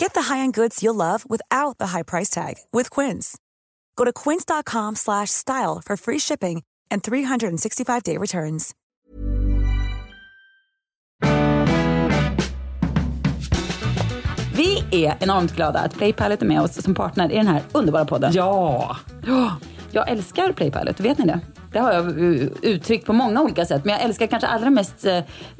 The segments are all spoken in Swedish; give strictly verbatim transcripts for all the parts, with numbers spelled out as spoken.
Get the high-end goods you'll love without the high price tag with Quince. Go to quince.com slash style for free shipping and three sixty-five day returns. Vi är enormt glada att Playpilot är med oss som partner i den här underbara podden. Ja! Jag älskar Playpilot, vet ni det? Det har jag uttryckt på många olika sätt. Men jag älskar kanske allra mest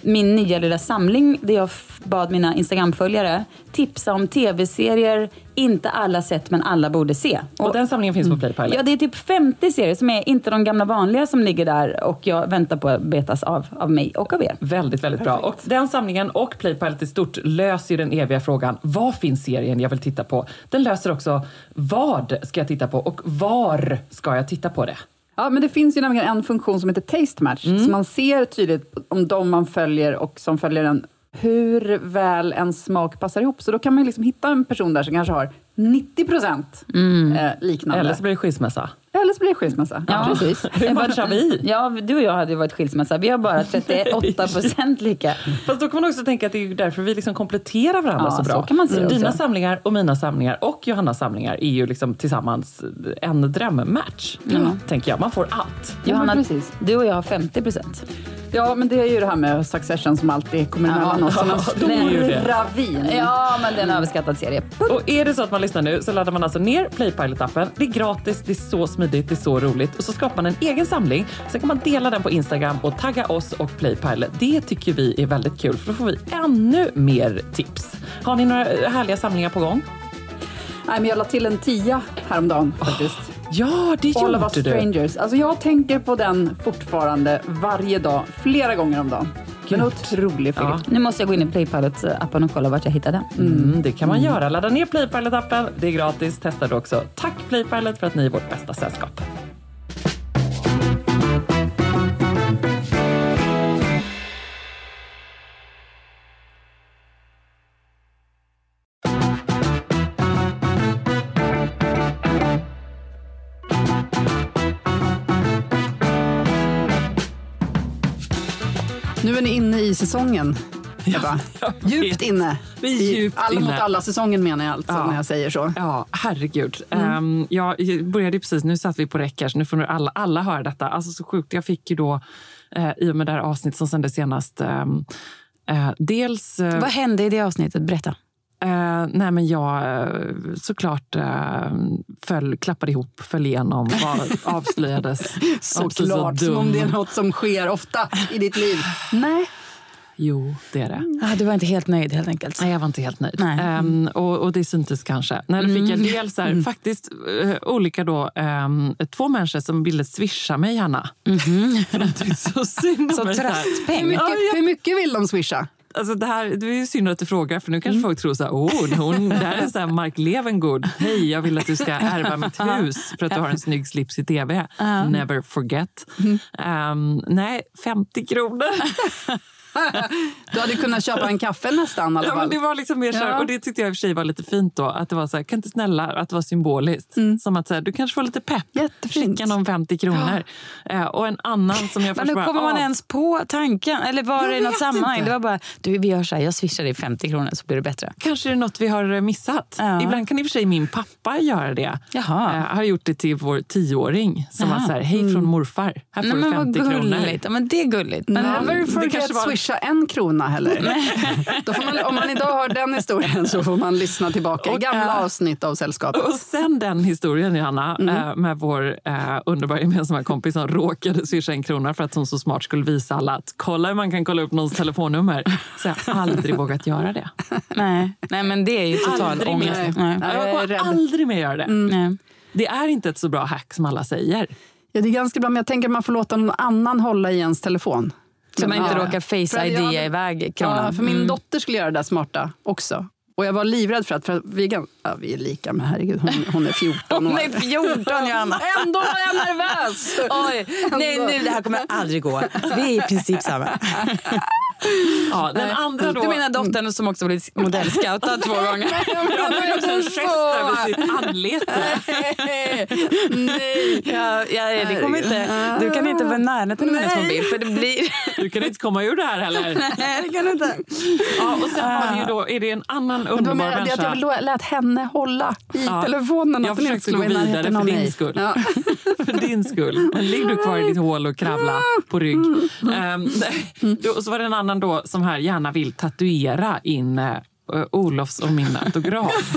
min nya lilla samling där jag bad mina Instagram-följare tipsa om tv-serier. Inte alla sett, men alla borde se. Och, och den samlingen finns på Playpilot? Ja, det är typ femtio serier som är inte de gamla vanliga som ligger där. Och jag väntar på att betas av av mig och av er. Väldigt, väldigt bra. Och den samlingen och Playpilot i stort löser ju den eviga frågan: vad finns serien jag vill titta på? Den löser också: vad ska jag titta på och var ska jag titta på det? Ja, men det finns ju nämligen en funktion som heter Taste Match. Mm. Så man ser tydligt om de man följer och som följer en, hur väl en smak passar ihop. Så då kan man ju liksom hitta en person där som kanske har nittio procent mm. eh, liknande. Eller så blir det skilsmässa. Eller så blir det skilsmässa. Ja, ja precis. Hur matchar vi? Ja, du och jag hade ju varit skilsmässa. Vi har bara trettioåtta procent lika. Fast då kan man också tänka att det är därför vi liksom kompletterar varandra ja, så bra. Så kan man se. Dina samlingar och mina samlingar och Johannas samlingar är ju liksom tillsammans en drömmatch. Mm. Tänker jag. Man får allt. Johanna, precis. Du och jag har femtio procent. Ja, men det är ju det här med Succession som alltid kommer emellan oss. Som en stor ravin. Ja, men det är en överskattad serie. Punkt. Och är det så att man lyssnar nu så laddar man alltså ner Playpilot-appen. Det är gratis, det är så smidigt, det är så roligt. Och så skapar man en egen samling. Sen kan man dela den på Instagram och tagga oss och Playpilot. Det tycker vi är väldigt kul, för då får vi ännu mer tips. Har ni några härliga samlingar på gång? Nej, men jag la till en tia häromdagen faktiskt. Oh. Ja, det gjorde du. All of Us Strangers. Alltså jag tänker på den fortfarande varje dag, flera gånger om dagen. En otrolig film. Ja. Nu måste jag gå in i Playpilot-appen och kolla vart jag hittar den. Mm, det kan man mm. göra. Ladda ner Playpilot-appen. Det är gratis. Testa det också. Tack Playpilot för att ni är vårt bästa sällskap. Nu är ni inne i säsongen, Ebba. Ja, djupt inne. Vi är djupt alla inne. Mot alla säsongen menar jag alltså ja. När jag säger så. Ja, herregud. Mm. Um, jag började precis, nu satt vi på räckar så nu får nu alla, alla höra detta. Alltså så sjukt, jag fick ju då uh, i och med det här avsnittet som sändes senast. Um, uh, dels... Uh, Vad hände i det avsnittet? Berätta. Uh, nej men jag såklart uh, föll, klappade ihop, föll igenom, var, avslöjades. Såklart, så som om det är något som sker ofta i ditt liv. Nej. Jo, det är det. Mm. Ah, du var inte helt nöjd helt enkelt. Nej, jag var inte helt nöjd. Um, och, och det syntes kanske. När mm. fick jag dels här, mm. faktiskt uh, olika då, um, två människor som ville swisha mig, Hanna. Mm-hmm. För de tyckte så synd om mig. Så tröstpeng. Hur mycket, ja, ja. hur mycket vill de swisha? Alltså det här, det är ju synd att du frågar, för nu kanske mm. folk tror så här, åh, hon, det här är så här Mark Levengood. Hej, jag vill att du ska ärva mitt hus för att du har en snygg slips i tv. Uh. Never forget. Mm. Um, nej, femtio kronor. Du hade kunnat köpa en kaffe nästan i alla fall. Ja, men det var liksom mer så här, och det tyckte jag i och för sig var lite fint då, att det var så här, kan inte snälla, att det var symboliskt. Mm. Som att säga, du kanske får lite pepp. Jättefint. Skicka någon femtio kronor. Ja. Eh, och en annan som jag först bara... Men hur kommer man av... ens på tanken? Eller var jag det något sammanhang? Inte. Det var bara, du, vi gör så här, jag swishar dig femtio kronor så blir det bättre. Kanske är det något vi har missat. Ja. Ibland kan i och för sig min pappa göra det. Jaha. Eh, har gjort det till vår tioåring som Jaha. Var så här, hej från morfar. Här får Nej, du femtio kronor. Men det är gulligt. Men ja, never forget var... swisha en krona heller. Då får man, om man idag har den historien så får man lyssna tillbaka i gamla äh, avsnitt av Sällskapet. Och sen den historien, Johanna, mm. äh, med vår äh, underbara gemensamma kompis som råkade swisha en krona för att hon så smart skulle visa alla att kolla hur man kan kolla upp någons telefonnummer. Så jag har aldrig vågat göra det. Nej, Nej men det är ju total ångest. Nej. Nej. Jag får jag aldrig mer göra det. Mm. Det är inte ett så bra hack som alla säger. Ja, det är ganska bra, men jag tänker att man får låta någon annan hålla i ens telefon. Så man inte ja. råkar face I D iväg kronan. Ja, för min mm. dotter skulle göra det där smarta också. Och jag var livrädd för att, för att vi, ja, vi är lika, men herregud, hon, hon är fjorton år. Hon är fjorton, Johanna. Ändå var jag nervös. Oj, nej nu, det här kommer aldrig gå. Vi är i princip samma. Ja, den andra då. Du menar dottern som också blivit modellscoutad två gånger. Jag menar också en gest över sitt anlete. Nej. Ja, ja, det kommer inte. Du kan inte vara närheten med hennes mobil, för det blir... Du kan inte komma ur det här heller. Nej, det kan du inte. Ja, och sen har ni ju då, är det en annan underbar människa? Det att jag lät henne hålla i ja, telefonen. Jag försökte gå vidare för din mig. skull. Ja. För din skull. Men ligger du kvar i ditt hål och kravla på rygg. Mm. Um, och så var det en annan då som här gärna vill tatuera in eh, Olofs och min autograf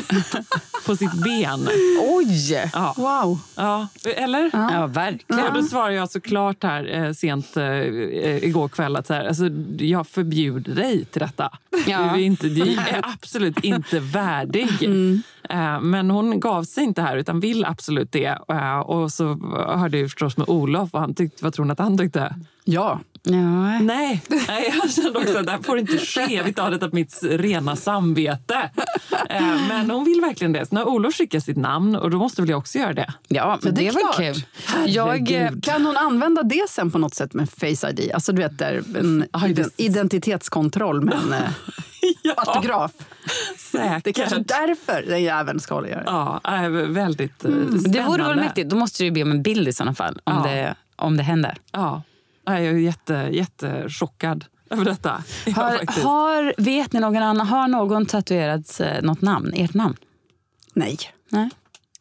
på sitt ben. Oj! Ja. Wow! Ja, eller? Ja, ja verkligen. Ja, då svarar jag såklart här eh, sent eh, igår kväll att så här, alltså, jag förbjuder dig till detta. Ja. Du är, inte, du är absolut inte värdig. Mm. Eh, men hon gav sig inte här utan vill absolut det. Eh, och så hörde jag förstås med Olof och han tyckte, vad tror hon att han tyckte? Ja. Ja. Nej, jag kände också att det här får inte ske. Vi tar det av mitt rena samvete. Men hon vill verkligen det. Så när Olof skickar sitt namn, och då måste väl jag också göra det. Ja, men det, det är väl kul. Jag, kan hon använda det sen på något sätt med Face I D? Alltså du vet, där, en identitetskontroll med en ja, autograf. Säkert. Det är kanske därför den jäveln ska hålla göra. Ja, väldigt mm. spännande. Det vore väl mäktigt. Då måste du ju be om en bild i sådana fall. Om, ja. det, om det händer. Ja. Jag är jätte, jätte chockad över detta. Har, har, vet ni någon annan, har någon tatuerat något namn, ert namn? Nej. Nej.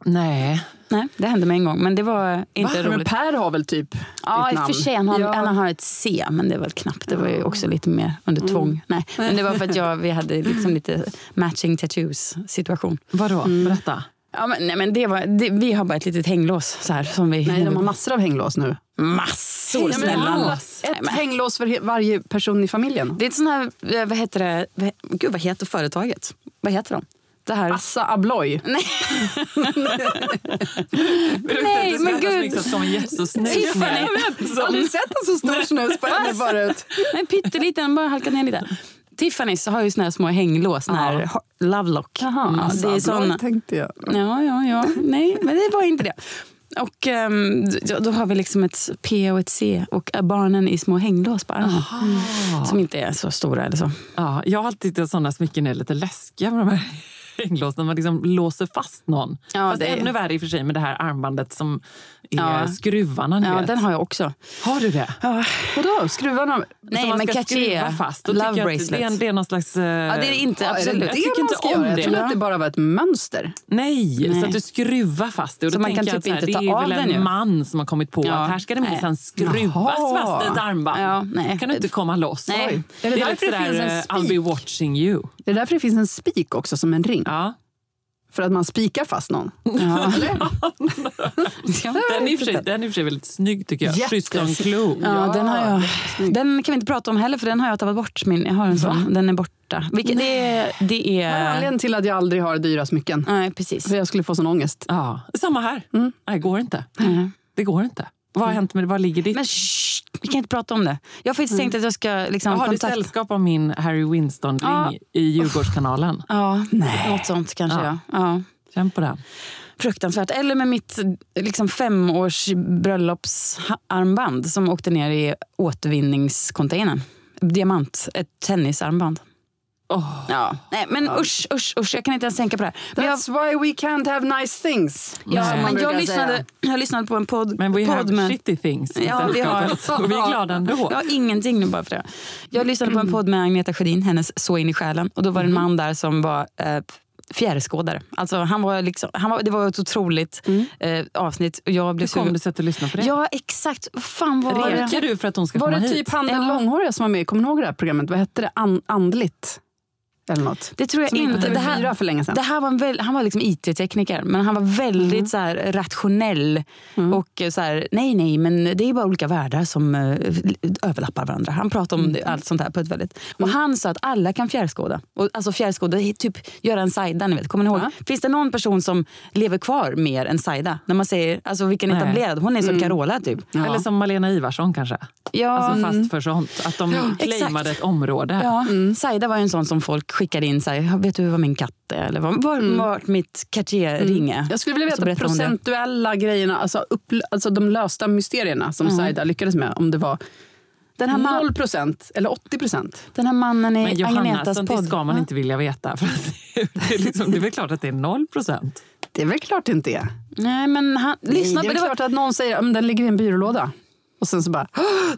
Nej. Nej, det hände mig en gång, men det var inte Va? roligt. Men Per har väl typ ja, ett namn? Ja, i och för sig, han har, ja. han har ett C, men det var väl knappt. Det var ju också lite mer under tvång. Mm. Nej, men det var för att jag, vi hade liksom lite matching tattoos-situation. Vadå? Mm. Berätta. Ja, men, nej, men det var, det, vi har bara ett litet hänglås så här, som vi... Nej, de har massor av hänglås nu. Massor, ja, snälla. Ett hänglås för he- varje person i familjen. Det är ett sån här, vad heter det? Gud, vad heter företaget? Vad heter de? Det här... Assa Abloy. Nej. Nej, men gud. Tiffany. Har du sett en så stor snus på henne förut? Nej, pytteliten, bara halkat ner lite. Tiffany så har ju såna här små hänglås, såna här ja. Lovelock. Jaha, mm, alltså, det är såna... tänkte jag. Ja, ja, ja. Nej, men det var inte det. Och um, då, då har vi liksom ett P och ett C och barnen i små hänglås bara. Mm. Som inte är så stora eller så. Ja, jag har alltid tyckt att sådana smycken är lite läskiga med de här hänglås när man liksom låser fast någon. Ja, fast det är ännu värre i och för sig med det här armbandet som är ja. skruvarna. Ni ja, vet. Den har jag också. Har du det? Ja. Vadå? Skruvarna? Nej, men catchiga. Love bracelet. Det är, det är någon slags... Uh... Ja, det är det inte. Absolut. Ja, det är det jag tycker inte om det. Jag trodde att det bara var ett mönster. Nej, Nej. Så att du skruvar fast det. Och så då man kan typ att, så här, inte ta av den. Det är väl en nu. Man som har kommit på ja. Att här ska det minsann skruvas Jaha. Fast ett armband. Ja. Nej. Kan du inte komma loss? Nej. Det är därför det finns en spik. I'll be watching you. Det är därför det finns en spik också som en ring. Ja. För att man spikar fast någon. Ja. Eller? Den är i och för sig väldigt snygg tycker jag. Kryssonklok. Ja, ja, den har jag. Den kan vi inte prata om heller för den har jag tappat bort. Min, jag har en sån. Va? Den är borta. Vilket det, det är... Anledningen till att jag aldrig har dyra smycken. Nej, precis. För jag skulle få sån ångest. Ja. Samma här. Mm. Nej, går inte. Mm. Det går inte. Vad har hänt med det? Var ligger det? Men shh, vi kan inte prata om det. Jag har faktiskt mm. tänkt att jag ska liksom... Jag har kontakt... sällskap av min Harry Winston-ring ja. I Djurgårdskanalen. Ja, nej. Något sånt kanske ja. jag. Ja. Känn på det. Fruktansvärt. Eller med mitt liksom, femårs bröllopsarmband som åkte ner i återvinningscontainern. diamant, ett tennisarmband. Oh. Ja. Nej, men oh. usch, usch, usch, jag kan inte ens tänka på det här. That's jag... why we can't have nice things. Ja, mm. men jag lyssnade, jag lyssnade på en podd. Men we pod, have med... shitty things. Ja, vi har... och vi är glada ändå. Jag har ingenting nu bara för det. Jag lyssnade på en podd med Agneta Schadin, hennes Så in i själen. Och då var det en man där som var... Eh, fjärrskådare. Alltså han var liksom han var, det var ett otroligt mm. eh, avsnitt och jag blev så. Hur kom du sätt att lyssna på det? Ja, exakt. Fan vad var det? Du för att hon ska var komma det hit? Typ han den långhåriga som var med, kommer ni ihåg det här programmet? Vad hette det? An- andligt. Eller något. Det tror jag som inte. Det här för länge sedan. Det här var en väl, han var liksom I T-tekniker, men han var väldigt mm. så här rationell mm. och så här nej nej, men det är bara olika världar som uh, överlappar varandra. Han pratade om mm. allt sånt här på ett väldigt. Mm. Och han sa att alla kan fjärrskåda. Och alltså fjärrskåda typ göra en sajda, ni vet. Kommer ni ihåg? Ja. Finns det någon person som lever kvar mer än sajda? När man säger alltså vilken nej. etablerad, hon är som mm. Carola typ. Ja. Eller som Malena Ivarsson kanske. Ja, alltså fast för sånt att de ja, claimade ett område. Ja, mm. sajda var ju en sån som folk skickade in så här, vet du vad min katt är? Eller var mm. vart mitt Cartier-ringe? Mm. Jag skulle vilja veta procentuella grejerna, alltså, upp, alltså de lösta mysterierna som mm. Saida lyckades med, om det var den här man- noll procent eller åttio procent. Den här mannen i Agnetas podd. Men Johanna, sånt det ska man inte vilja veta. För det, är liksom, det är väl klart att det är noll procent. Det är väl klart inte det. Nej, men han, Nej, lyssna, det är det klart var... att någon säger att den ligger i en byrålåda. Och sen så bara,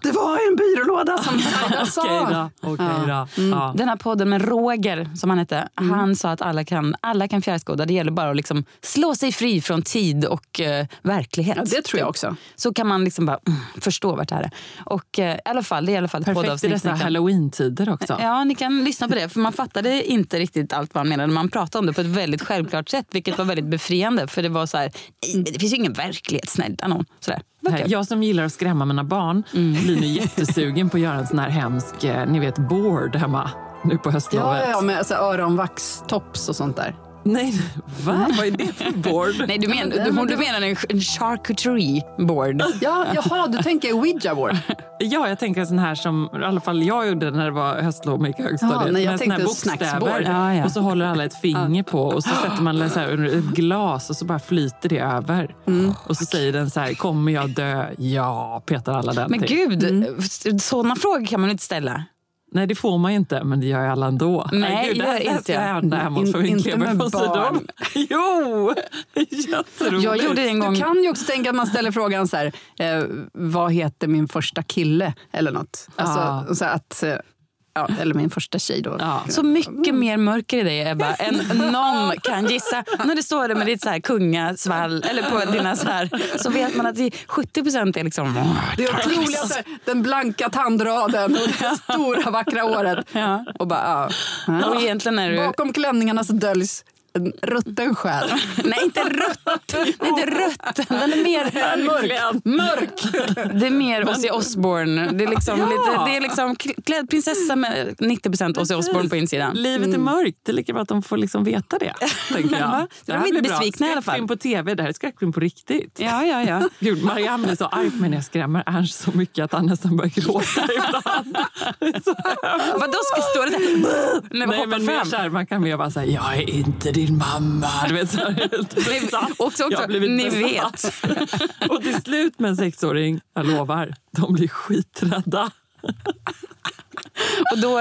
det var en byrålåda som jag sa. Okej då, okej då. Mm. Den här podden med Roger, som han hette, mm. han sa att alla kan, alla kan fjärrskåda. Det gäller bara att liksom slå sig fri från tid och uh, verklighet. Ja, det tror jag också. Så kan man liksom bara mm, förstå vart det här är. Och uh, i alla fall, det är i alla fall ett poddavsnitt. Perfekt i dessa Halloween-tider också. Ja, ni kan lyssna på det. För man fattade inte riktigt allt vad han menade. Man pratade om det på ett väldigt självklart sätt, vilket var väldigt befriande. För det var så här, det finns ju ingen verklighet, snälla någon. Sådär. Här, jag som gillar att skrämma mina barn mm. blir nu jättesugen på att göra en sån här hemsk, ni vet, board hemma nu på höstlovet. Ja, ja, med alltså öronvax, tops och sånt där. Nej, va? Vad är det för board? Nej, du, men, du, du menar en, en charcuterie board. Ja, jaha, du tänker Ouija board. Ja, jag tänker en sån här som, i alla fall jag gjorde när det var höstlov med högstadiet. Ja, nej, jag med tänkte bokstäver. Ja, ja. Och så håller alla ett finger på och så sätter man så här under ett glas och så bara flyter det över. Mm. Och så säger den så här, kommer jag dö? Ja, petar alla den Men till. gud, mm. sådana frågor kan man inte ställa. Nej, det får man ju inte, men det gör jag alla ändå. Nej, Gud, det gör inte jag. In, inte med barn. Jo, jätteroligt. Jag gjorde det en gång. Du kan ju också tänka att man ställer frågan så här, eh, vad heter min första kille? Eller något. Alltså, ah. så att... Eh, Ja, eller min första tjej då. Ja. Så mycket mer mörker i dig, Ebba, än någon kan gissa. När det står det med ditt så här kungasvall, eller på dina så här, så vet man att det sjuttio procent är liksom... Det är otroligt, alltså, den blanka tandraden och det stora vackra året. Ja. Och bara, ja. Och egentligen är du... Bakom klänningarna så döljs en rutten själ. Nej, inte rött. Nej, inte rött. Den är mer mörk. Mörk. Det är mer Ozzy Osbourne. Det är liksom, ja. lite, det är liksom klädd prinsessa med nittio procent Ozzy Osbourne på insidan. Livet är mörkt. Det är lika bra att de får liksom veta det. Tänker jag. Det här blir bra. Skräckfilm på tv. Det här är skräckfilm på riktigt. Ja, ja, ja. Gud, Marianne är så arg, men jag skrämmer Ernst så mycket att han nästan börjar gråta ibland. Vadå ska stå det där? Nej, men, men mer kär, man kan mer bara säga, jag är inte det. Din mamma, du vet, så här, också, också, ni vet. Och till slut med en sexåring, jag lovar, de blir skiträdda. Och då,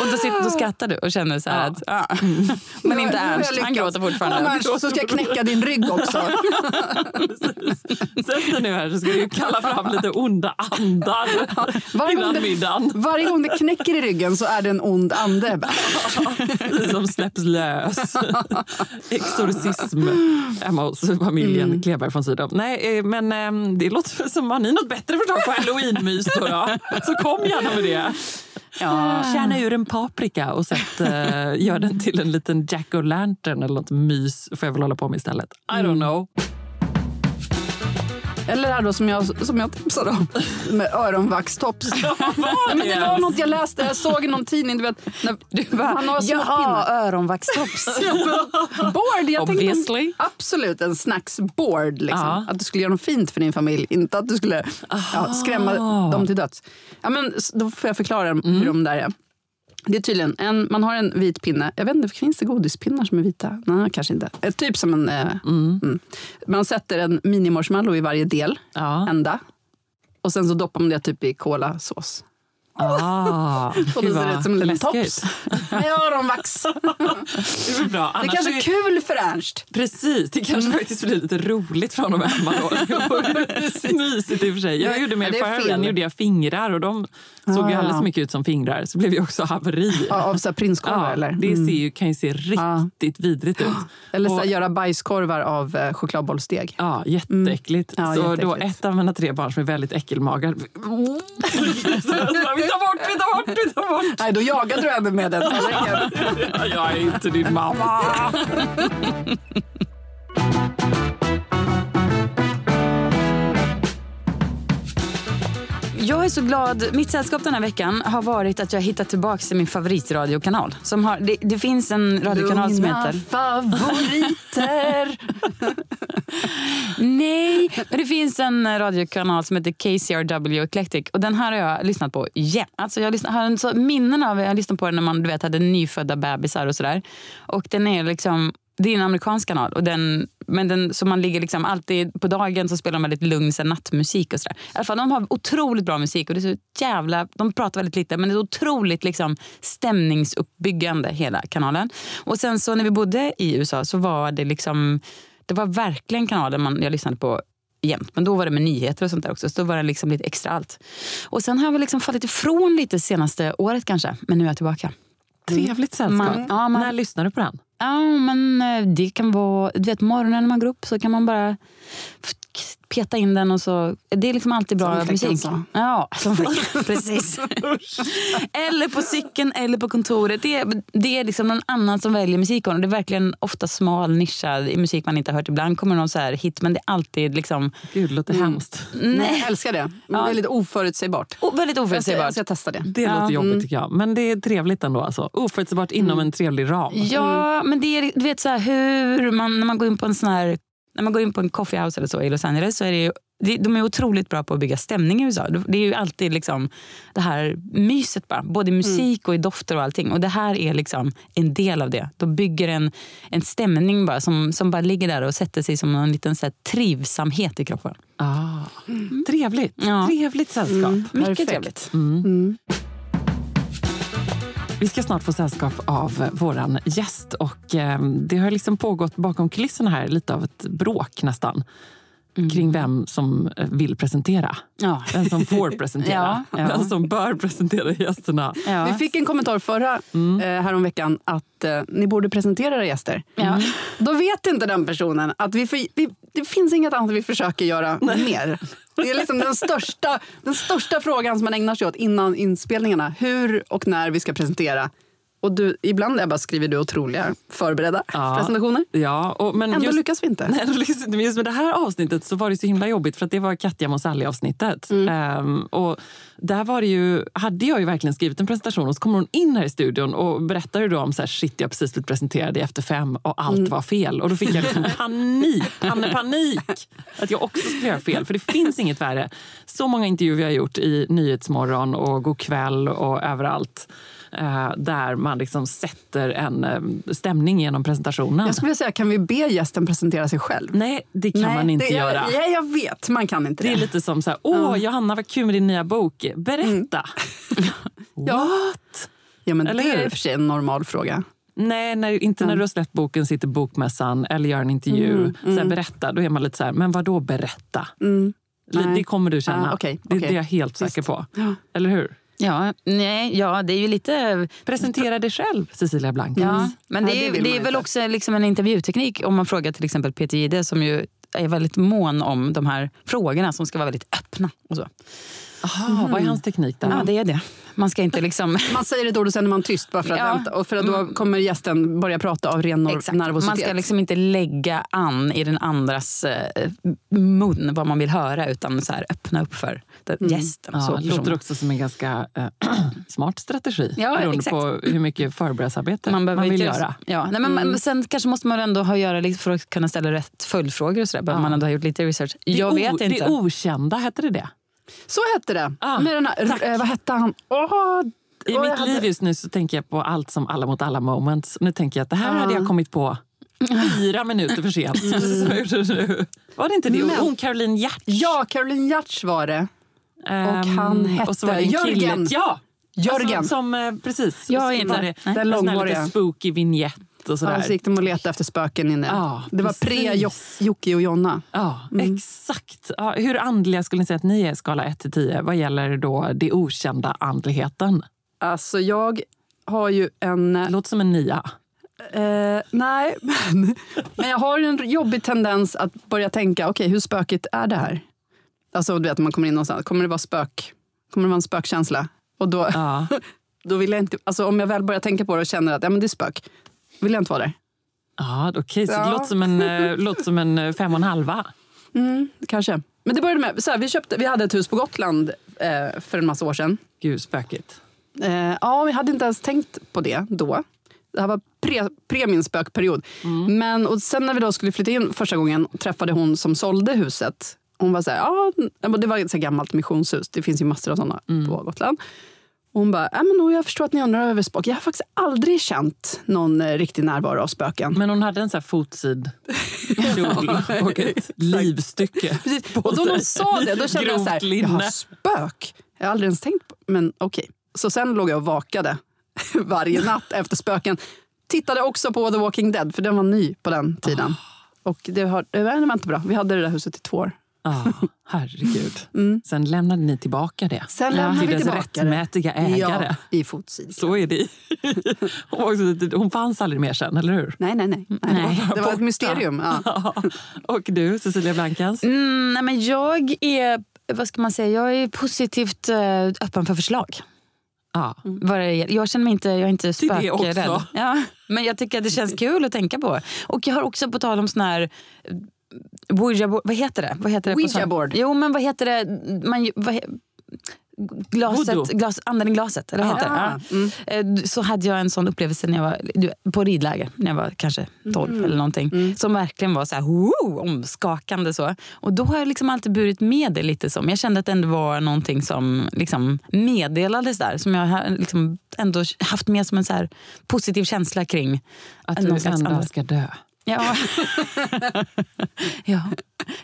och då, sitter, då skrattar du och känner så här, ja. att, ah. mm. men inte Ernst, han gråter fortfarande. Annars så ska jag knäcka din rygg också. Sätt dig nu här så ska du kalla fram lite onda andar ja. varje innan det, middagen. Varje gång det knäcker i ryggen så är det en ond ande. Som släpps lös. Exorcism hemma hos familjen mm. Kleberg från Sydow. Nej, men det låter som har ni något bättre förstås på Halloween-mys då, då? Så kom gärna med det. Ja. Kärna ur en paprika och sätt, uh, gör den till en liten jack-o'-lantern eller något mys, får jag väl hålla på med istället. I don't know. Eller det här då som jag, som jag tipsade om. Med öronvaxtops. Ja, men det var något jag läste. Jag såg i någon tidning. Du vet, när, du bara, han har ja, öronvaxtops. Board, jag tänkte en, absolut en snacksboard. Liksom. Ja. Att du skulle göra något fint för din familj. Inte att du skulle ja, skrämma dem till döds. Ja, men då får jag förklara mm. hur de där är. Det är tydligen, en, man har en vit pinne. Jag vet inte, finns det godispinnar som är vita? Nej, kanske inte. Ett typ som en... Eh, mm. Mm. Man sätter en mini-marshmallow i varje del, ja. ända. Och sen så doppar man det typ i kolasås. Ah, och det ser ut som en liten tops. Ja, de vax. Det blir bra. Annars det kanske är kul för Ernst. Precis, det kanske mm. faktiskt blir lite roligt från och med Emma då. Mysigt i och för sig. Jag gjorde mig förra veckan, gjorde jag fingrar och de såg ah. ju alldeles mycket ut som fingrar. Så blev ju också haveri. Ja, av så här prinskorvar ja, eller? Mm. Det ser ju, kan ju se riktigt ah. vidrigt ut. Eller så och, göra bajskorvar av eh, chokladbollsteg. Ja, jätteäckligt. Mm. Ja, så jätteäckligt. Då ett av mina tre barn som är väldigt äckelmagar. Vi tar bort, vi tar bort, vi tar bort. Nej, då jagade du henne med den. Jag är inte din mamma. Jag är så glad. Mitt sällskap den här veckan har varit att jag hittat tillbaka till min favoritradiokanal. Som har, det, det finns en radiokanal Lugna som heter... favoriter! Nej, men det finns en radiokanal som heter K C R W Eclectic. Och den här har jag lyssnat på igen. Yeah. Alltså jag lyssnat, har en så, minnen av, jag har lyssnat på den när man du vet, hade nyfödda bebisar och sådär. Och den är liksom... Det är en amerikansk kanal och den, men den, så man ligger liksom alltid på dagen så spelar de väldigt lugn så nattmusik och sådär. I alla fall, de har otroligt bra musik och det är så jävla, de pratar väldigt lite men det är otroligt liksom stämningsuppbyggande hela kanalen. Och sen så när vi bodde i U S A så var det liksom, det var verkligen kanalen man, jag lyssnade på jämt. Men då var det med nyheter och sånt där också. Så då var det liksom lite extra allt. Och sen har jag väl liksom fallit ifrån lite senaste året kanske, men nu är jag tillbaka. Trevligt sällskap. Man, ja, man, när lyssnar du på den? Ja, men det kan vara... Du vet, morgonen när man går upp så kan man bara peta in den och så... Det är liksom alltid bra musik. Så. Ja, som precis. Eller på cykeln eller på kontoret. Det är, det är liksom någon annan som väljer musik. Och det är verkligen ofta smal nischad i musik man inte har hört. Ibland kommer någon så här hit, men det är alltid liksom... Gud, det låter mm. hemskt. Nej. Jag älskar det. Men ja. Det är lite oförutsägbart. O- väldigt oförutsägbart. Jag ska, jag ska testa det. Det ja. Låter jobbigt mm. tycker jag. Men det är trevligt ändå alltså. Oförutsägbart inom mm. en trevlig ram. Ja, mm. men det är, du vet så här, hur man, när man går in på en sån här... När man går in på en coffeehouse eller så i Los Angeles så är det ju, de är otroligt bra på att bygga stämning i U S A. Det är ju alltid liksom det här myset bara, både i musik och i dofter och allting. Och det här är liksom en del av det. De bygger en, en stämning bara som, som bara ligger där och sätter sig som en liten så här trivsamhet i kroppen. Ah, mm. Trevligt. Ja. Trevligt sällskap. Mm. Mycket trevligt. Mm. Mm. Vi ska snart få sällskap av våran gäst och eh, det har liksom pågått bakom kulisserna här lite av ett bråk nästan mm. kring vem som vill presentera. Ja. Vem som får presentera. Ja, ja. Vem som bör presentera gästerna. Ja. Vi fick en kommentar förra mm. eh, häromveckan att eh, ni borde presentera era gäster. Mm. Mm. Då vet inte den personen att vi, för, vi det finns inget annat vi försöker göra Nej. Mer. Det är liksom den största, den största frågan som man ägnar sig åt innan inspelningarna. Hur och när vi ska presentera. Och du, ibland Ebba, skriver du otroliga förberedda ja, presentationer. Ja, och, men ändå just, lyckas vi inte. Nej, då lyckas inte. Men just med det här avsnittet så var det så himla jobbigt för att det var Katja Monsalli-avsnittet. Mm. Um, och där var det ju, hade jag ju verkligen skrivit en presentation och så kommer hon in här i studion och berättade då om så här, shit, jag precis blivit presenterad i Efter fem och allt mm. var fel. Och då fick jag liksom panik, panik att jag också skulle göra fel. För det finns inget värre. Så många intervjuer jag har gjort i Nyhetsmorgon och Go'kväll och överallt. Där man liksom sätter en stämning genom presentationen. Jag skulle säga, kan vi be gästen presentera sig själv? Nej, det kan Nej, man inte det, göra. Ja, jag vet, man kan inte det. Det är lite som så här, åh mm. Johanna, vad kul med din nya bok. Berätta. Mm. What? Ja, men eller det är i och för sig en normal fråga. Nej, när, inte mm. när du har släppt boken, sitter bokmässan eller gör en intervju. Mm. Mm. Så här, berätta, då är man lite så här, men vadå berätta? Mm. Det, det kommer du känna. Ah, okay, okay. Det, det är jag helt Just. Säker på. Ja. Eller hur? Ja, nej, ja, det är ju lite... Presentera dig själv, Cecilia Blanke. Ja, men det är, ja, det det är väl också liksom en intervjuteknik om man frågar till exempel Peter Gide som ju är väldigt mån om de här frågorna som ska vara väldigt öppna och så. Jaha, mm. vad är hans teknik där? Ja, det är det. Man ska inte liksom... Man säger ett ord och sen är man tyst bara för att ja. Vänta. Och för att då kommer gästen börja prata av ren nor- nervositet. Man ska liksom inte lägga an i den andras eh, mun vad man vill höra utan så här öppna upp för mm. gästen. Ja, det låter också som en ganska eh, smart strategi. Ja, beroende exakt. På hur mycket förberedelsearbete man, man vill göra. göra. Ja, nej, men mm. sen kanske måste man ändå ha göra liksom, för att kunna ställa rätt följdfrågor och sådär. Behöver ja. Man ändå ha gjort lite research. Det Jag o- vet inte. Det är okända, heter det det? Så hette det. Ah, med den här, r- vad hette han? Oh, I mitt hade... liv just nu så tänker jag på allt som alla mot alla moments. Nu tänker jag att det här ah. hade jag kommit på fyra minuter för sent. Mm. Var det inte det? Men... Hon Caroline Hjertsch. Ja, Caroline Hjertsch var det. Och han hette och så var det Jörgen. Ja, Jörgen. Alltså, som, precis. Jag är inte det. Den långhåriga. Spooky vignett. Och sådär. Ja, så gick de och letade efter spöken inne. Ja, det var pre-Jocke och Jonna. Ja, mm. Exakt. Ja, hur andliga skulle ni säga att ni är skala ett till tio? Vad gäller då det okända andligheten? Alltså jag har ju en... Låter som en nia. Eh, nej, men, men jag har en jobbig tendens att börja tänka, okej, okay, hur spökigt är det här? Alltså du vet, man kommer in någonstans, kommer det vara spök? Kommer det vara en spökkänsla? Och då, ja. Då vill jag inte... Alltså om jag väl börjar tänka på det och känner att ja, men det är spök... Vill jag inte vara där? Ah, okay. Ja, okej. Så det låter som en, äh, låter som en fem och en halva. Mm, kanske. Men det började med, så här, vi, köpte, vi hade ett hus på Gotland eh, för en massa år sedan. Gud, spökigt. Eh, ja, vi hade inte ens tänkt på det då. Det här var pre, pre min spökperiod. Mm. Men, och sen när vi då skulle flytta in första gången träffade hon som sålde huset. Hon var så här, ja, ah, det var ett gammalt missionshus. Det finns ju massor av sådana mm. på Gotland. Och hon bara, äh, men då, jag förstår att ni undrar över spök. Jag har faktiskt aldrig känt någon eh, riktig närvaro av spöken. Men hon hade en sån här fotsid kjol och ett livstycke. Precis. Och då hon sa det, då kände jag så här, jag har spök. Jag har aldrig ens tänkt på, men okej. Okay. Så sen låg jag och vakade varje natt efter spöken. Tittade också på The Walking Dead, för den var ny på den tiden. Ah. Och det var, det var inte bra, vi hade det där huset i två år. Ja, ah, herregud. Mm. Sen lämnade ni tillbaka det. Sen lämnade till vi dess tillbaka rättmätiga det. Ägare. Ja, i fotsid. Så är det. Hon, också, hon fanns aldrig mer sen, eller hur? Nej, nej, nej. nej. nej. Det var, det var ett mysterium. Ja. Och du, Cecilia Blankens? Mm, nej, men jag är, vad ska man säga, jag är positivt öppen för förslag. Ja. Mm. Jag känner mig inte, jag är inte spökrädd. Ja, men jag tycker att det känns kul att tänka på. Och jag har också på tal om sån här... Ouija board, vad heter det? Vad heter det Ouija board. Jo, men vad heter det? Man, vad he, glaset, glas, anden i glaset, eller heter det? Ja. Mm. Så hade jag en sån upplevelse när jag var på ridläger, när jag var kanske tolv mm. eller någonting. Mm. Som verkligen var så här, wow, omskakande så. Och då har jag liksom alltid burit med det lite som. Jag kände att det ändå var någonting som liksom meddelades där. Som jag har liksom ändå haft med som en så här positiv känsla kring. Att du ändå ska dö. Ja. ja.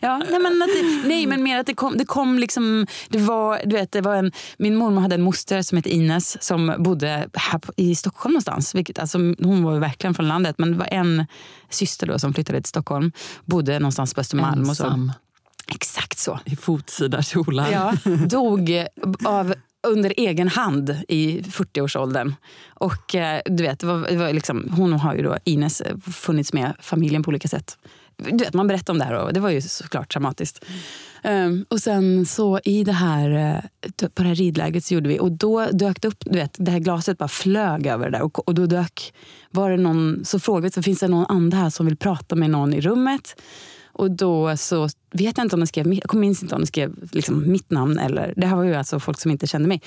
Ja, nej men att det, nej men mer att det kom det kom liksom det var du vet det var en min mormor hade en moster som hette Ines som bodde här på, i Stockholm någonstans, vilket alltså hon var ju verkligen från landet, men det var en syster då som flyttade till Stockholm, bodde någonstans på Östermalm och så. Exakt så. I fotsida kjolar. Ja, dog av under egen hand i fyrtioårsåldern. Och eh, du vet, det var, det var liksom, hon har ju då, Ines, funnits med familjen på olika sätt. Du vet, man berättade om det här och det var ju såklart dramatiskt. Um, och sen så i det här, på det här ridläget så gjorde vi, och då dök det upp, du vet, det här glaset bara flög över det där. Och, och då dök, var det någon, så frågade så finns det någon annan här som vill prata med någon i rummet? Och då så vet jag inte om de skrev, jag minns inte om de skrev liksom mitt namn eller, det här var ju alltså folk som inte kände mig.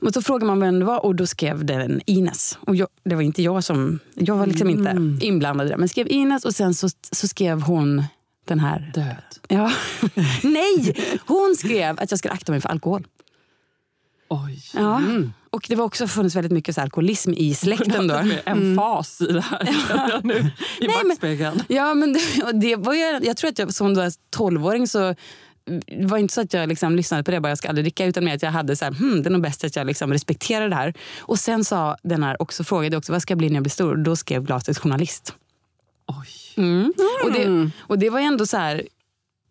Men så frågade man vem det var och då skrev den Ines. Och jag, det var inte jag som, jag var liksom mm. inte inblandad i det. Men skrev Ines och sen så, så skrev hon den här. Död. Ja. Nej, hon skrev att jag skulle akta mig för alkohol. Oj. Ja. Mm. Och det var också funnits väldigt mycket så alkoholism i släkten då. Med en fas mm. i det här. Ja. Nu, i nej, backspegeln. Men, ja, men det, det var ju, jag tror att jag som då tolvåring så det var inte så att jag liksom lyssnade på det bara jag ska aldrig dricka, utan med att jag hade så här, hmm, det är nog bäst att jag liksom respekterar det här. Och sen sa den här också, frågade också vad ska jag bli när jag blir stor? Och då skrev glaset journalist. Oj. Mm. Och, det, och det var ju ändå så här,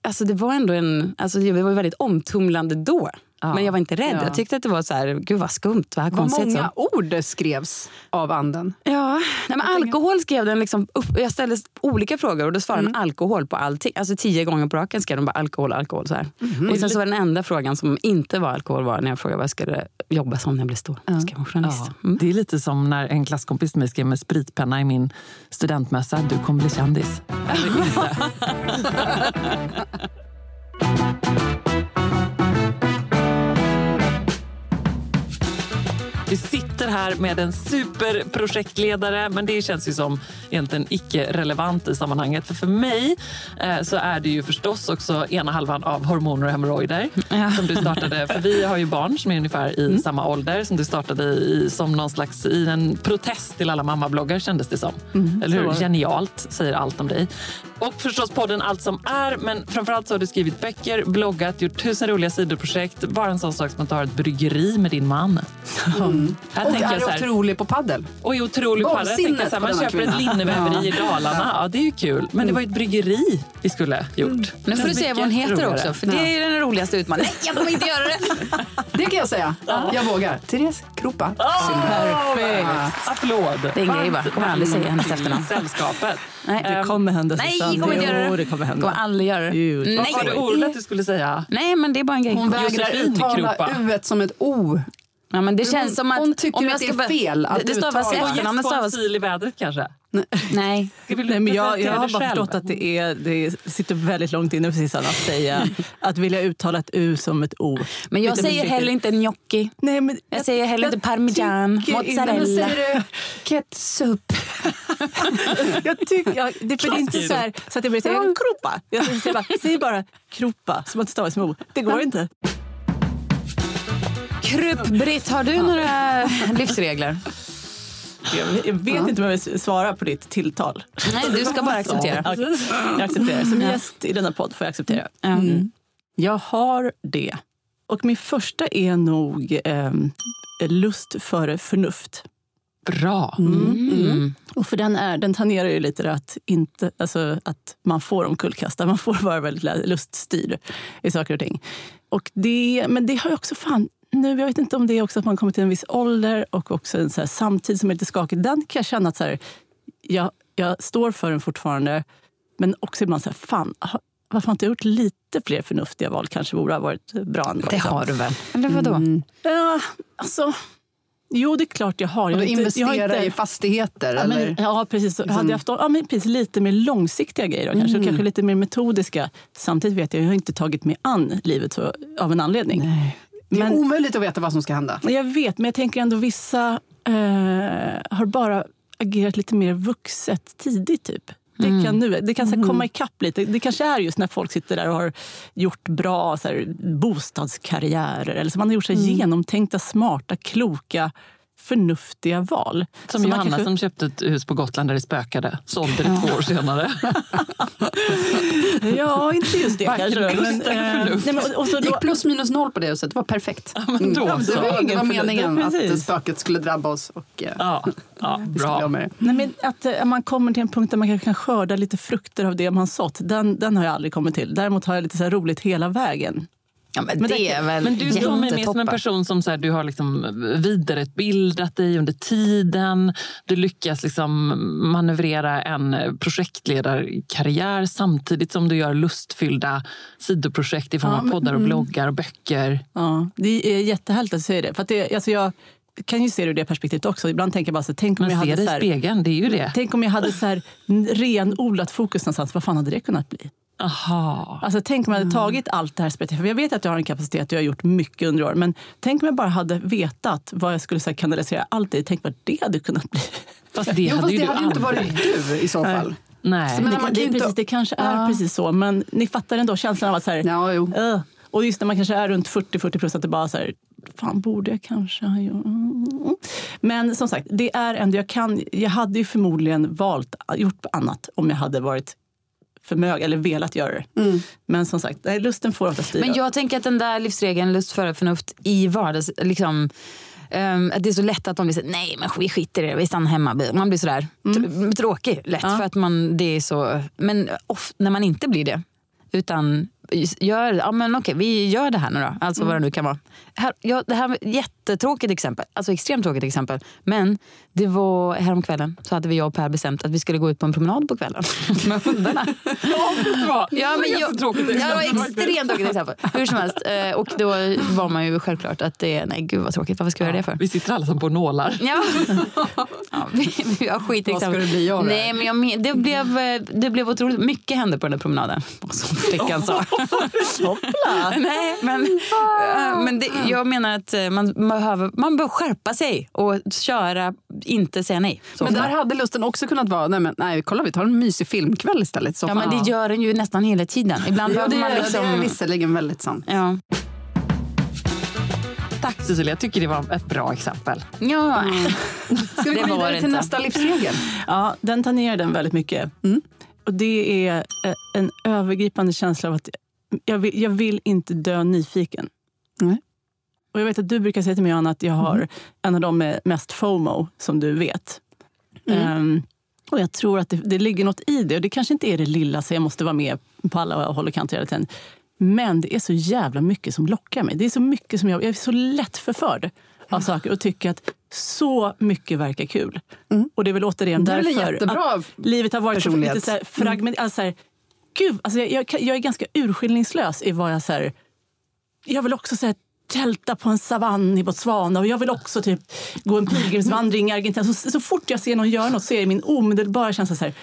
alltså det var ändå en, alltså det var ju väldigt omtumlande då. Ja. Men jag var inte rädd. Ja. Jag tyckte att det var så här, gud vad skumt, vad här konstigt. Vad många så. Ord skrevs av anden. Ja, nej, men alkohol skrev den liksom upp. Jag ställde olika frågor och då svarade mm. den alkohol på allting. Alltså tio gånger på raken skrev de bara alkohol, alkohol så här. Mm. Och sen så var den enda frågan som inte var alkohol var när jag frågade vad jag skulle jobba som när jag blev stor. Mm. Skrev journalist. Ja. Mm. Det är lite som när en klasskompis med skrev med spritpenna i min studentmässa, du kommer bli kändis. Eller inte. Vi sitter här med en superprojektledare, men det känns ju som egentligen icke-relevant i sammanhanget. För för mig eh, så är det ju förstås också ena halvan av hormoner och hemorrojder ja. Som du startade. För vi har ju barn som är ungefär i mm. samma ålder som du startade i, som någon slags i en protest till alla mammabloggar kändes det som. Mm. Eller hur? Genialt, säger allt om dig. Och förstås podden Allt som är, men framförallt så har du skrivit böcker, bloggat, gjort tusen roliga sidoprojekt. Bara en sån sak som att ha ett bryggeri med din man. Mm. Och är otrolig på paddel. Och är otrolig på paddel. Jag tänkte så här, man köper ett linneväveri i Dalarna. Ja, det är ju kul. Men det var ju ett bryggeri vi skulle gjort. Mm. Nu får du se vad hon heter roligare. Också, för det är den roligaste utmaningen. Nej, jag kommer inte göra det. Det kan jag säga. Ja. Jag vågar. Therese Krupa. Oh, perfekt. Applåd. Det är en grej, va? Jag kommer aldrig säga hennes efternamn. Sällskapet. Nej, det kommer hända. Nej, jag kommer inte göra det. Det kommer hända. Kommer aldrig göra det. Gud. Nej. Vad var det ordet du skulle säga? Nej, men det är bara en grej. Hon vägrar uttala uet som ett o. Ja, men det hon, känns som att hon tycker om jag att ska det är fel att det stavas efternamnet stavas sil i vädret kanske. Nej. Nej. Nej, men jag, jag har bara förstått att det är det sitter väldigt långt inne precis att säga att vilja uttala ett u som ett o. Men jag, jag säger heller inte gnocchi. Nej, men jag, jag säger heller inte parmesan, mozzarella, ketchup. Jag tycker jag, det är inte så här så att det blir så här kropa. Jag säger bara säg bara kropa som att stavas med o. Det går inte. Krupp-Britt, har du några livsregler? Jag vet ja. inte om jag vill svara på ditt tilltal. Nej, du ska bara acceptera. Jag accepterar. Som gäst i denna podd får jag acceptera. Mm. Jag har det. Och min första är nog eh, lust före förnuft. Bra. Mm. Mm. Och för den, är, den tangerar ju lite att, inte, alltså, att man får omkullkasta. Man får vara väldigt luststyrd i saker och ting. Och det, men det har jag också fan... Nu, jag vet inte om det är också att man kommer till en viss ålder och också en så här samtid som är lite skakig. Den kan jag känna att så här, jag, jag står för den fortfarande. Men också ibland så här, fan, varför har jag inte gjort lite fler förnuftiga val? Kanske borde ha varit bra. Ändå. Det har du väl? Eller vadå? Mm. Ja, alltså... Jo, det är klart jag har. Jag och du investerar inte, jag inte... i fastigheter? Ja, eller? Men, ja precis. Liksom... Hade jag haft ja, men, precis, lite mer långsiktiga grejer då, mm. kanske, och kanske lite mer metodiska. Samtidigt vet jag, jag har inte tagit mig an livet så, av en anledning. Nej. Det är men, omöjligt att veta vad som ska hända. Jag vet, men jag tänker ändå vissa eh, har bara agerat lite mer vuxet tidigt typ. Mm. Det kan, nu, det kan så här, komma ikapp lite. Det kanske är just när folk sitter där och har gjort bra så här, bostadskarriärer. Eller så man har gjort så här, mm. genomtänkta, smarta, kloka... förnuftiga val. Som så Johanna kanske... som köpte ett hus på Gotland där det spökade. Sålde det två år senare. Ja, inte just det kanske. Men, äh, nej, men, och så då... gick plus minus noll på det huset. Det var perfekt. Ja, men då, mm. så. Det var, det var meningen att spöket skulle drabba oss. Och, ja, ja bra. Nej, men att man kommer till en punkt där man kanske kan skörda lite frukter av det man sått. Den, den har jag aldrig kommit till. Däremot har jag lite så här roligt hela vägen. Ja, men, men, det är väl men du står med som en person som så här, du har liksom vidareutbildat dig under tiden. Du lyckas liksom manövrera en projektledarkarriär samtidigt som du gör lustfyllda sidoprojekt i form av ja, men, poddar och mm. bloggar och böcker. Ja, det är jättehärligt att säga det. För att det, alltså jag kan ju se det ur det perspektivet också. Ibland tänker jag bara så tänk om men jag hade så här, spegeln, det är ju det. Tänk om jag hade så här renodlat fokus någonstans. Vad fan hade det kunnat bli? Aha. Alltså tänk om jag hade tagit allt det här spelet. För jag vet att jag har en kapacitet och jag har gjort mycket under år. Men tänk om jag bara hade vetat vad jag skulle så här, kanalisera allt i. Tänk vad det hade kunnat bli. Fast det jo, hade fast ju det hade inte varit du i så fall. Nej. Så, men det, man, det, det, precis, det kanske ja. är precis så. Men ni fattar ändå känslan av att så här... Ja, jo. Uh, och just när man kanske är runt fyrtio fyrtio plus att det bara så här... Fan, borde jag kanske ha gjort... Men som sagt, det är ändå... Jag, kan, jag hade ju förmodligen valt gjort annat om jag hade varit... förmög eller velat göra det. Mm. Men som sagt, lusten får ofta styra. Men jag tänker att den där livsregeln, lust för förnuft i vardags, liksom um, att det är så lätt att de säger nej men vi skiter i det, vi stannar hemma. Man blir sådär mm. tråkig lätt ja. för att man, det är så, men ofta när man inte blir det, utan gör, ja men okej, vi gör det här nu då, alltså mm. vad det nu kan vara. Här, ja, det här var ett jättetråkigt exempel, alltså extremt tråkigt exempel, men det var häromkvällen så hade vi jag och Per bestämt att vi skulle gå ut på en promenad på kvällen med hundarna. Ja, ja, men jag, tråkigt exempel. Ja, extremt tråkigt exempel. Hur som helst, och då var man ju självklart att det, nej gud vad tråkigt, varför ska vi göra det för? Vi sitter alla som på nålar. Ja, ja vi, vi har skit exempel. Vad skulle det bli av det? Nej, men jag, det, blev, det blev otroligt mycket hände på den där promenaden, som flickan sa. Nej, men, men det, jag menar att man behöver, man bör skärpa sig och köra, inte säga nej. Så men där man. Hade lusten också kunnat vara, nej, men, nej kolla vi tar en mysig filmkväll istället. Så ja, fan. Men det gör den ju nästan hela tiden. Ibland ja, det, man liksom... det är visserligen väldigt sant. Ja. Tack Cecilia, jag tycker det var ett bra exempel. Ja, mm. Ska vi gå vidare till nästa livsregel? Ja, den tangerar den väldigt mycket. Mm. Och det är en övergripande känsla av att jag vill, jag vill inte dö nyfiken. Nej. Och jag vet att du brukar säga till mig, Johanna, att jag har mm. en av dem med mest FOMO, som du vet. Mm. Um, och jag tror att det, det ligger något i det. Och det kanske inte är det lilla, så jag måste vara med på alla håll och kanter hela tiden. Men det är så jävla mycket som lockar mig. Det är så mycket som jag... Jag är så lätt förförd av saker och tycker att så mycket verkar kul. Mm. Och det är väl återigen det därför att livet har varit så lite så här fragment... Mm. Alltså så här, gud, alltså jag, jag, jag är ganska urskiljningslös i vad jag så här... Jag vill också säga tälta på en savann i Botswana, och jag vill också typ gå en pilgrimsvandring i Argentina. Så, så fort jag ser någon göra något så är min omedelbara känsla så här,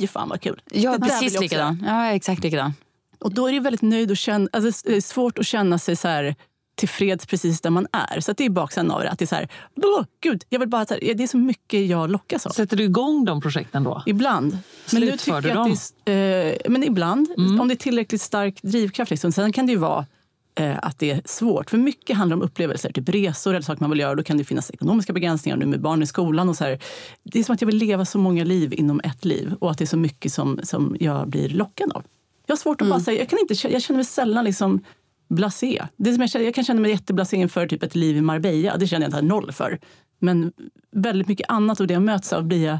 fy fan vad kul. Ja, precis likadan. Ja, exakt likadan. Och då är det väldigt nöjd och känna, alltså det är svårt att känna sig så här tillfreds precis där man är. Så att det är baksidan av det, att det är så här, åh, gud, jag vill bara så här, det är så mycket jag lockas av. Sätter du igång de projekten då? Ibland. Men nu tycker jag att det är, eh, men ibland, mm. om det är tillräckligt stark drivkraft liksom. Sen kan det ju vara eh, att det är svårt. För mycket handlar om upplevelser, typ resor eller saker man vill göra. Då kan det finnas ekonomiska begränsningar nu med barn i skolan och så här. Det är som att jag vill leva så många liv inom ett liv, och att det är så mycket som, som jag blir lockad av. Jag har svårt att bara säga, jag kan inte, jag känner mig sällan liksom blasé. Det som jag känner, jag kan känna mig jätteblasé inför typ ett liv i Marbella, det känner jag inte noll för. Men väldigt mycket annat av det jag möts av blir jag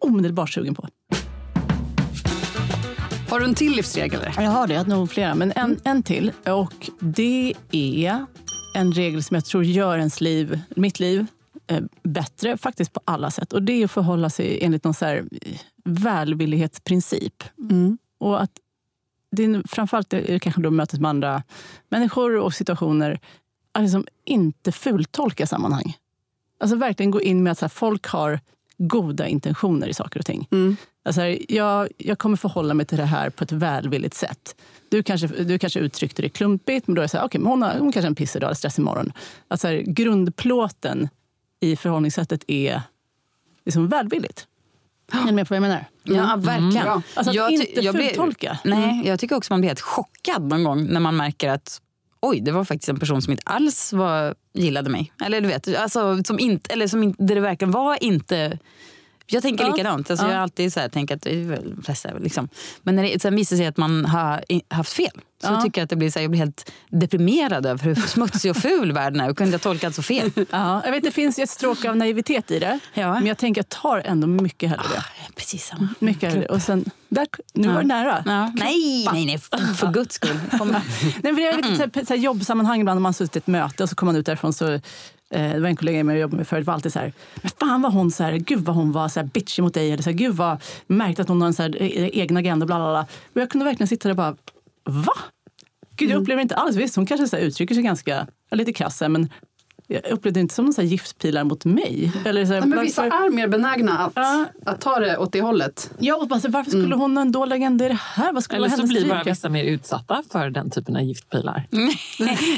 omedelbart sugen på. Har du en till livsregel? Jag har det, jag har nog flera, men en, en till. Och det är en regel som jag tror gör ens liv, mitt liv, bättre faktiskt på alla sätt. Och det är att förhålla sig enligt någon så här välvillighetsprincip. Mm. Och att det är framförallt det är kanske då mötet med andra människor och situationer, att liksom inte fultolka sammanhang. Alltså verkligen gå in med att så här, folk har goda intentioner i saker och ting. Mm. Alltså här, jag, jag kommer förhålla mig till det här på ett välvilligt sätt. Du kanske, du kanske uttryckte det klumpigt, men då är det så här, okej, okay, hon, hon kanske har en pissedag eller stress imorgon. Alltså här, grundplåten i förhållningssättet är liksom välvilligt. Är ni med på vad jag menar? Mm. Ja, verkligen. Mm. Alltså att jag inte jag fulltolka. Blir, nej, mm. jag tycker också man blir helt chockad någon gång när man märker att oj, det var faktiskt en person som inte alls var, gillade mig. Eller du vet, alltså, som inte, eller som inte, det verkligen var inte... Jag tänker ja. likadant. Alltså, ja. Jag har alltid så här, tänkt att det är väl flesta, liksom. Men när det sen visar sig att man har haft fel, så ja. tycker jag att det blir så här, jag blir helt deprimerad över hur smutsig och ful världen är. Och kunde jag tolkat så fel. Ja, jag vet, det finns ett stråk av naivitet i det. Ja. Men jag tänker att jag tar ändå mycket hellre det. Ah, precis samma. Mycket hellre. Och sen, där, nu ja. var det nära. Ja. Nej, nej, nej. För, för guds skull. Nej, men jag vet inte, så här, jobbsammanhang ibland när man suttit i ett möte och så kommer man ut därifrån så... Det var en kollega med jag jobbade med förut, var alltid så här, men fan vad hon så här, gud vad hon var så här bitchy mot dig, eller så här, gud vad märkte att hon har en så här egen agenda, bla bla bla. Och jag kunde verkligen sitta där och bara, va? Gud, jag upplever inte alls, visst, hon kanske så här uttrycker sig ganska, lite kassa, men jag upplevde inte som någon så här giftpilar mot mig. Eller så här, nej, men vissa är mer benägna att, ja. att ta det åt det hållet. Ja, och bara, så, varför skulle mm. hon ha en dålig agenda i det här? Vad skulle eller så blir bara vissa mer utsatta för den typen av giftpilar.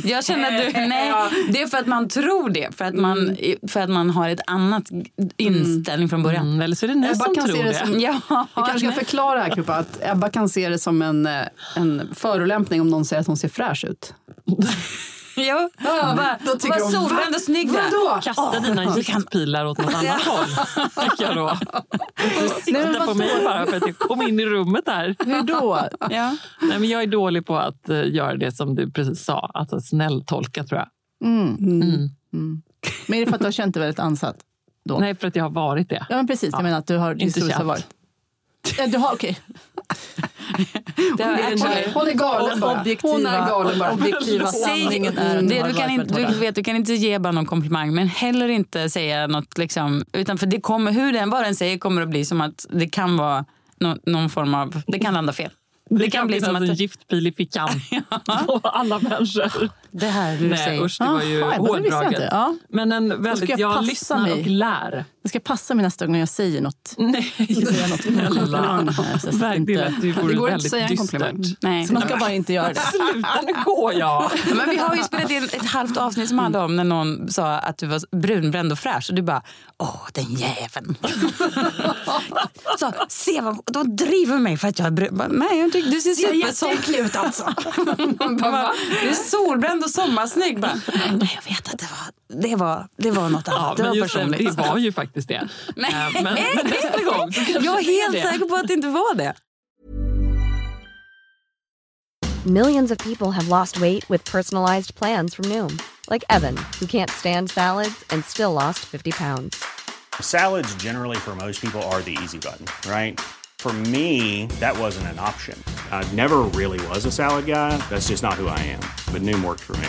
Jag känner att du, nej, det är för att man tror det. För att man, för att man har ett annat inställning från början. Mm. Eller så är det ni Ebba som kan tror se det. det. Som, ja, jag kanske ska förklara här, Kupa, att Ebba kan se det som en, en förolämpning om någon säger att hon ser fräsch ut. Ja, ja, bara, då tycker bara solbränd och snygg. Vadå? Kasta oh, dina giftpilar åt något annat håll, tycker jag då. Du siktar på mig bara för att jag kom in i rummet här. Hur då? Ja. Nej, men jag är dålig på att göra det som du precis sa. Alltså snälltolka, tror jag. Mm. Mm. Mm. Mm. Men är det för att du har känt dig väldigt ansatt då? Nej, för att jag har varit det. Ja, men precis. Ja. Jag menar att du har inte känt. Varit. Ja, du har, okej. Okay. Det hon, är, hon är galen bara. Objektiva, hon är galen bara. Objektiva sanningen är det, du, kan inte, du, vet, du kan inte ge bara någon komplimang, men heller inte säga något liksom, utan för det kommer, hur den vad den säger kommer att bli som att det kan vara no, någon form av, det kan landa fel. Det, det kan, kan bli som att en giftpil i fickan på alla människor. Det här du nej, säger. Usch, det var ju ah, hårdraget. Jag ja. Men en väldigt, jag, jag lyssnar mig. Och lär. Jag ska passa mig nästa gång jag säger något. Nej, jag säger något. Verkligen, det vore väldigt att säga en komplimang. Nej. Så man ska bara inte göra det. Sluta, nu går jag. Men vi har ju spelat in ett halvt avsnitt som handlade om när någon sa att du var brunbränd och fräsch. Och du bara, åh, den jäveln. Så, se vad, då driver mig för att jag är brunbränd. Nej, jag tycker du ser supersåklig ut alltså. Du är solbränd och sommarsnygg. Bara, nej, jag vet att det var, det var, det var något annat. Ja, det var personligt. Det var ju faktiskt det. Nej, men, men nästa gång. Jag är helt säker på att det inte var det. Millions of people have lost weight with personalized plans from Noom. Like Evan, who can't stand salads and still lost fifty pounds. Salads generally for most people are the easy button, right? For me, that wasn't an option. I never really was a salad guy. That's just not who I am. But Noom worked for me.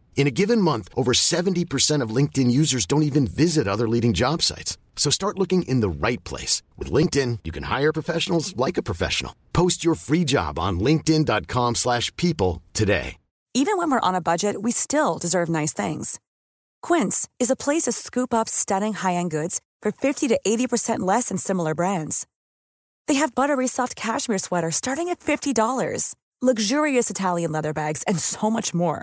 In a given month, over seventy percent of LinkedIn users don't even visit other leading job sites. So start looking in the right place. With LinkedIn, you can hire professionals like a professional. Post your free job on linkedin dot com slash people today. Even when we're on a budget, we still deserve nice things. Quince is a place to scoop up stunning high-end goods for fifty to eighty percent less than similar brands. They have buttery soft cashmere sweaters starting at fifty dollars, luxurious Italian leather bags, and so much more.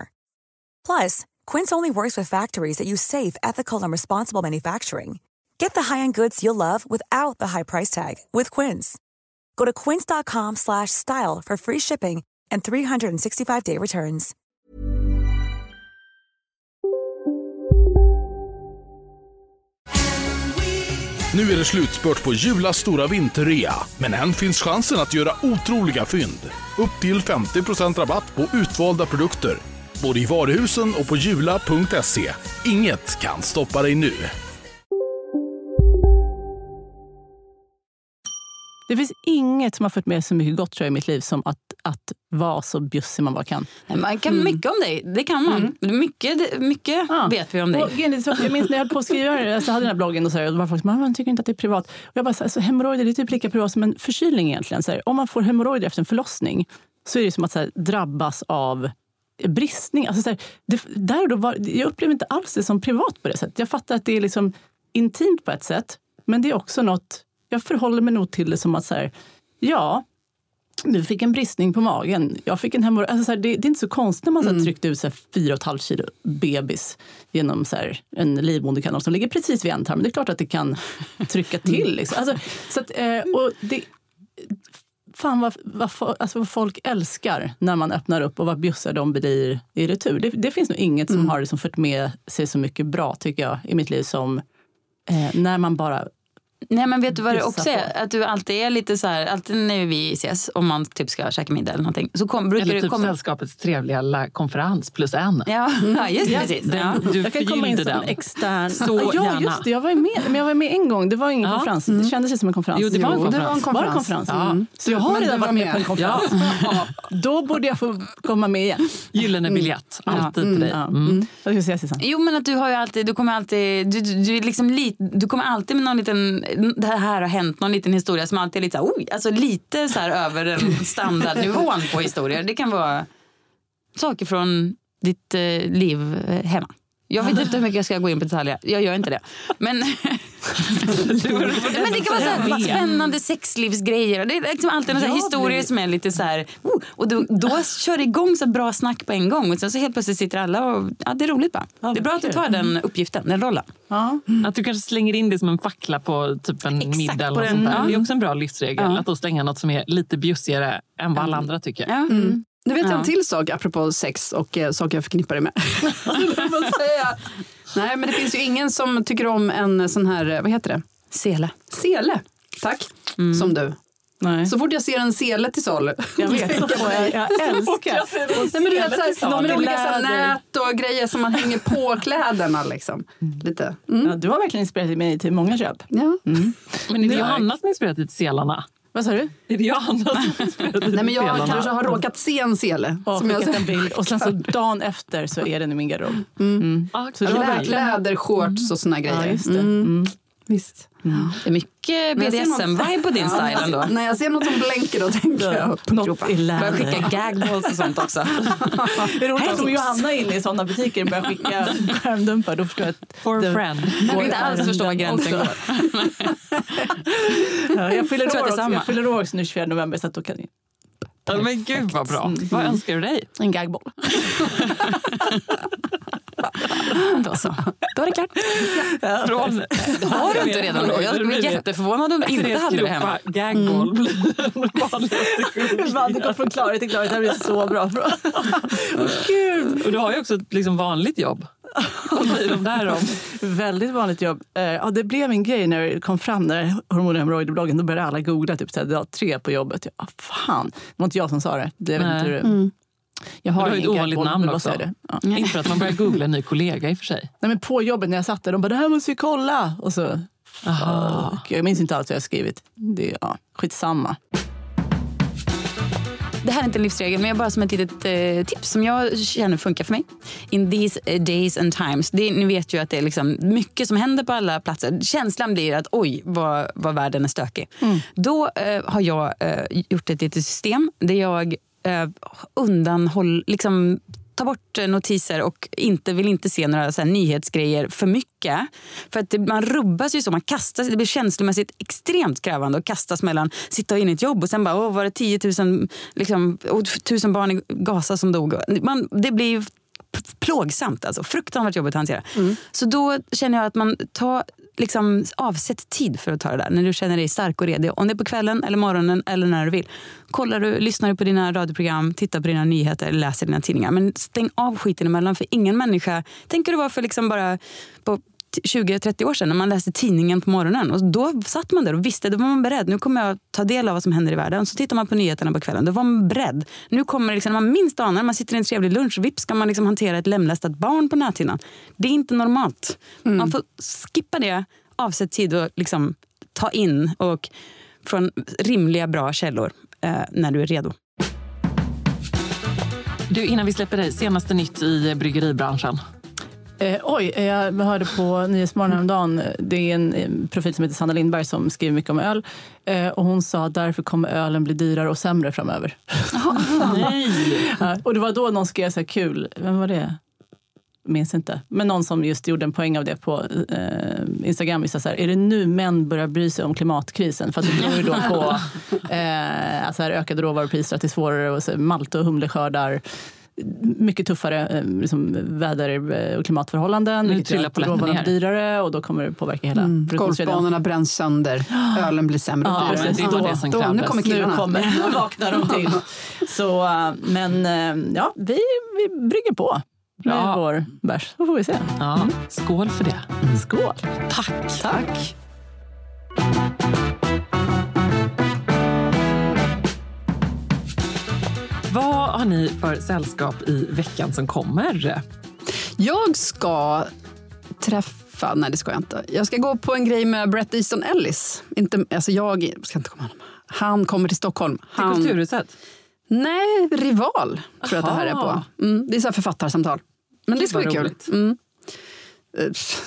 Plus, Quince only works with factories that use safe, ethical, and responsible manufacturing. Get the high-end goods you'll love without the high price tag with Quince. Go to quince dot com slash style for free shipping and three sixty-five day returns. Nu är det slutspurt på Julas stora vinterrea, men än finns chansen att göra otroliga fynd. Upp till femtio procent rabatt på utvalda produkter, både i varuhusen och på jula punkt se. Inget kan stoppa dig nu. Det finns inget som har fått med så mycket gott, tror jag, i mitt liv som att, att vara så bjussig man bara kan. Man kan mm. mycket om dig, det kan man. Mm. Mycket, mycket ja. vet vi om dig. Och, jag minns när jag höll på att skriva det, alltså, jag hade den här bloggen och så här, och det var folk som, man tycker inte att det är privat. Och jag bara, så alltså, hemorrojder är typ lika privat som en förkylning egentligen. Så här, om man får hemorrojder efter en förlossning så är det som att så här, drabbas av bristning. Alltså, så här, det, där och då var, jag upplever inte alls det som privat på det sättet. Jag fattar att det är liksom intimt på ett sätt, men det är också något... Jag förhåller mig nog till det som att så här, ja, du fick en bristning på magen. Jag fick en hemorrojder. Alltså det, det är inte så konstigt när man så här, tryckte ut så här, fyra och ett halvt kilo bebis genom så här, en livmoderkanal som ligger precis vid ändtarmen. Det är klart att det kan trycka till. Liksom. Alltså, så att, eh, och det, fan vad, vad, alltså, vad folk älskar när man öppnar upp och vad bjussar de blir i retur. Det, det finns nog inget mm. som har liksom, fört med sig så mycket bra, tycker jag, i mitt liv som eh, när man bara... Nej, men vet du vad det också är? Att du alltid är lite så här, alltid när vi ses, om man typ ska käka middag eller någonting, så kom, brukar eller du typ komma... sällskapets trevliga konferens plus en. Ja, ja just mm. precis. Ja. Du jag kan komma in som den. extern. Så ah, ja, gärna. Just det, jag var ju med, men jag var med en gång. Det var ingen ja. konferens, det kändes ju som en konferens. Jo, det var en konferens. Det var en konferens. Var en konferens. Ja. Mm. Så jag har men redan varit med på en konferens. Ja. Då borde jag få komma med igen. Gyllene biljett, mm. alltid mm. till dig. Mm. Mm. Jag ska säga Susanne. Jo, men att du har ju alltid, du kommer alltid, du, du, du, liksom li, du kommer alltid med någon liten... Det här har hänt, någon liten historia som alltid är lite så här, oj, alltså lite så här över den standardnivån på historier. Det kan vara saker från ditt eh, liv eh, hemma. Jag vet inte hur mycket jag ska gå in på detaljer. Jag gör inte det. Men, men det kan vara så här, spännande sexlivsgrejer. Det är liksom alltid en sån här historia som är lite så här... Oh, och då, då kör det igång så bra snack på en gång. Och sen så helt plötsligt sitter alla och... Ja, det är roligt bara. Ja, det är bra att du tar den uppgiften, den rollen. Ja. Mm. Att du kanske slänger in det som en fackla på typ en Exakt, middag. Eller den, ja. Det är också en bra livsregel. Ja. Att då slänga något som är lite bjussigare än vad alla andra tycker. Ja. Mm. Nu vet jag en till sak apropå sex och eh, saker jag förknippar det med. säga. Nej, men det finns ju ingen som tycker om en sån här, vad heter det? Sele. Sele, tack. Mm. Som du. Nej. Så fort jag ser en sele till salu. Jag vet inte vad jag, jag älskar. Nej, men du vet så här, de olika så här, nät och grejer som man hänger på kläderna liksom. Mm. Lite. Mm. Ja, du har verkligen inspirerat mig till många köp. Ja. Mm. Men är det Johanna som inspirerat dig till selarna? Vad sa du? Är det jag Nej, men jag selarna. kanske har råkat se en sele. Och som jag en bild. Och sen så dagen efter så är den i min garderob. Mm. Mm. Ah, så Klä, kläder, shorts och såna grejer. Ja, just det. Mm. Mm. Visst. Mm. Det är mycket B D S M-vibe på din style ändå. När jag ser något som blänker då tänker jag på kroppen. Börjar skicka gagballs och sånt också. Det är roligt om Johanna är inne i sådana butiker och börjar skicka skärmdumpar. Då förstår jag att... For a friend. Jag vill inte alls förstå vad gränsen går. ja, jag fyller år också, jag fyller år också nu tjugofjärde november så att då kan jag... Ja, men gud vad bra. Mm. Vad önskar du dig? En gagboll. Då så. Då är det klart. Ja. Från, har du inte redan då? Jag är jätteförvånad om du inte hade det hemma. Gagboll blir den vanligaste kombinationen. Man hade gått från klarhet till klarhet. Det blir så bra. Gud. Och du har ju också ett liksom vanligt jobb. Vad blir de där om? Väldigt vanligt jobb. Ja, det blev en grej när det kom fram när hormonhemorrojderbloggen. Då började alla googla typ så här, dag tre på jobbet. Ja, fan. Det var inte jag som sa det. Det vet inte du. Mm. Jag har, har ett ovanligt namn också. Ja. Inte för att man börjar googla en ny kollega i och för sig. Nej, men på jobbet när jag satt där, de bara, det här måste vi kolla. Och så, aha. Och jag minns inte allt jag har skrivit. Det är ja, skitsamma. Det här är inte en livsregel, men jag bara som ett litet eh, tips som jag känner funkar för mig. In these days and times. Det, ni vet ju att det är liksom mycket som händer på alla platser. Känslan blir att oj, vad, vad världen är stökig. Mm. Då eh, har jag eh, gjort ett litet system där jag eh, undanhåll, liksom ta bort notiser och inte vill inte se några så här nyhetsgrejer för mycket. För att det, man rubbas ju så, man kastas, det blir känslomässigt extremt krävande och kastas mellan sitta in i ett jobb och sen bara, åh var det tio tusen liksom, tusen barn i Gaza som dog. Man, det blir ju plågsamt alltså, fruktansvärt jobbigt att hantera. Mm. Så då känner jag att man tar liksom avsätt tid för att ta det där när du känner dig stark och redo. Om det är på kvällen eller morgonen eller när du vill. Kollar du, lyssnar du på dina radioprogram, tittar på dina nyheter eller läser dina tidningar. Men stäng av skiten emellan, för ingen människa, tänker du var för liksom bara på tjugo trettio år sedan när man läste tidningen på morgonen och då satt man där och visste, då var man beredd, nu kommer jag ta del av vad som händer i världen. Så tittar man på nyheterna på kvällen, då var man beredd. Nu kommer liksom, man minst anar, man sitter i en trevlig lunch och vips ska man liksom hantera ett lemlästat barn på näthinnan. Det är inte normalt. Mm. Man får skippa det, avsätt tid och liksom ta in och från rimliga bra källor eh, när du är redo. Du, innan vi släpper dig, senaste nytt i bryggeribranschen. Eh, oj, jag hörde på Nyhetsmorgon häromdagen. Det är en, en profil som heter Sanna Lindberg som skriver mycket om öl. Eh, och hon sa att därför kommer ölen bli dyrare och sämre framöver. Oh, nej. Ja, och det var då någon skrev så här kul. Vem var det? Minns inte. Men någon som just gjorde en poäng av det på eh, Instagram. Så här, är det nu män börjar bry sig om klimatkrisen? För att det beror ju då på eh, alltså här, ökade råvarupriser, att det är svårare och så, malta och humleskördar. Mycket tuffare liksom, väder- och klimatförhållanden. Nu trillar på lätten dyrare och då kommer det påverka hela mm. produktionskedjan. Bränns sönder, ölen blir sämre. Ja, det är då, det som då, nu kommer killarna. Nu kommer, vaknar de till. Så, men ja, vi, vi brygger på med ja. vår bärs. Då får vi se. Ja. Mm. Skål för det. Mm. Skål. Tack. Tack. Vad har ni för sällskap i veckan som kommer? Jag ska träffa... Nej, det ska jag inte. Jag ska gå på en grej med Bret Easton Ellis. Inte, alltså jag ska inte komma honom. Han kommer till Stockholm. Han, till Kulturhuset? Nej, Rival tror jag att det här är på. Mm, det är så här författarsamtal. Men det, det ska bli kul. Mm.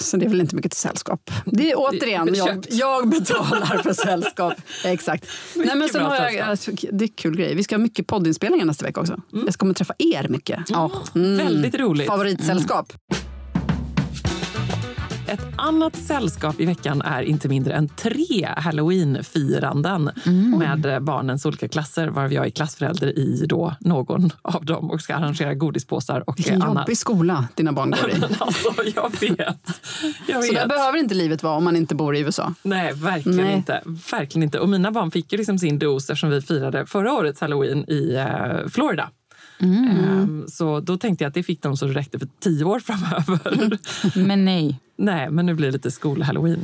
Så det är väl inte mycket till sällskap. Det är återigen, det är jag, jag betalar för sällskap. Exakt. Nej, men sen har jag, det är kul grej. Vi ska ha mycket poddinspelningar nästa vecka också. Mm. Jag kommer träffa er mycket. Ja, mm. Väldigt roligt. Favoritsällskap. Mm. Ett annat sällskap i veckan är inte mindre än tre Halloween-firanden mm. med barnens olika klasser, varav jag är klassförälder i då någon av dem och ska arrangera godispåsar och vilken annat. Jobbig skola dina barn går i. Alltså, jag vet. Jag vet. Så där behöver inte livet vara om man inte bor i U S A. Nej, verkligen Nej. inte. Verkligen inte. Och mina barn fick ju liksom sin dos eftersom vi firade förra årets Halloween i eh, Florida. Mm. Så då tänkte jag att det fick de så det räckte för tio år framöver. Men nej. Nej, men nu blir det lite skol-Halloween.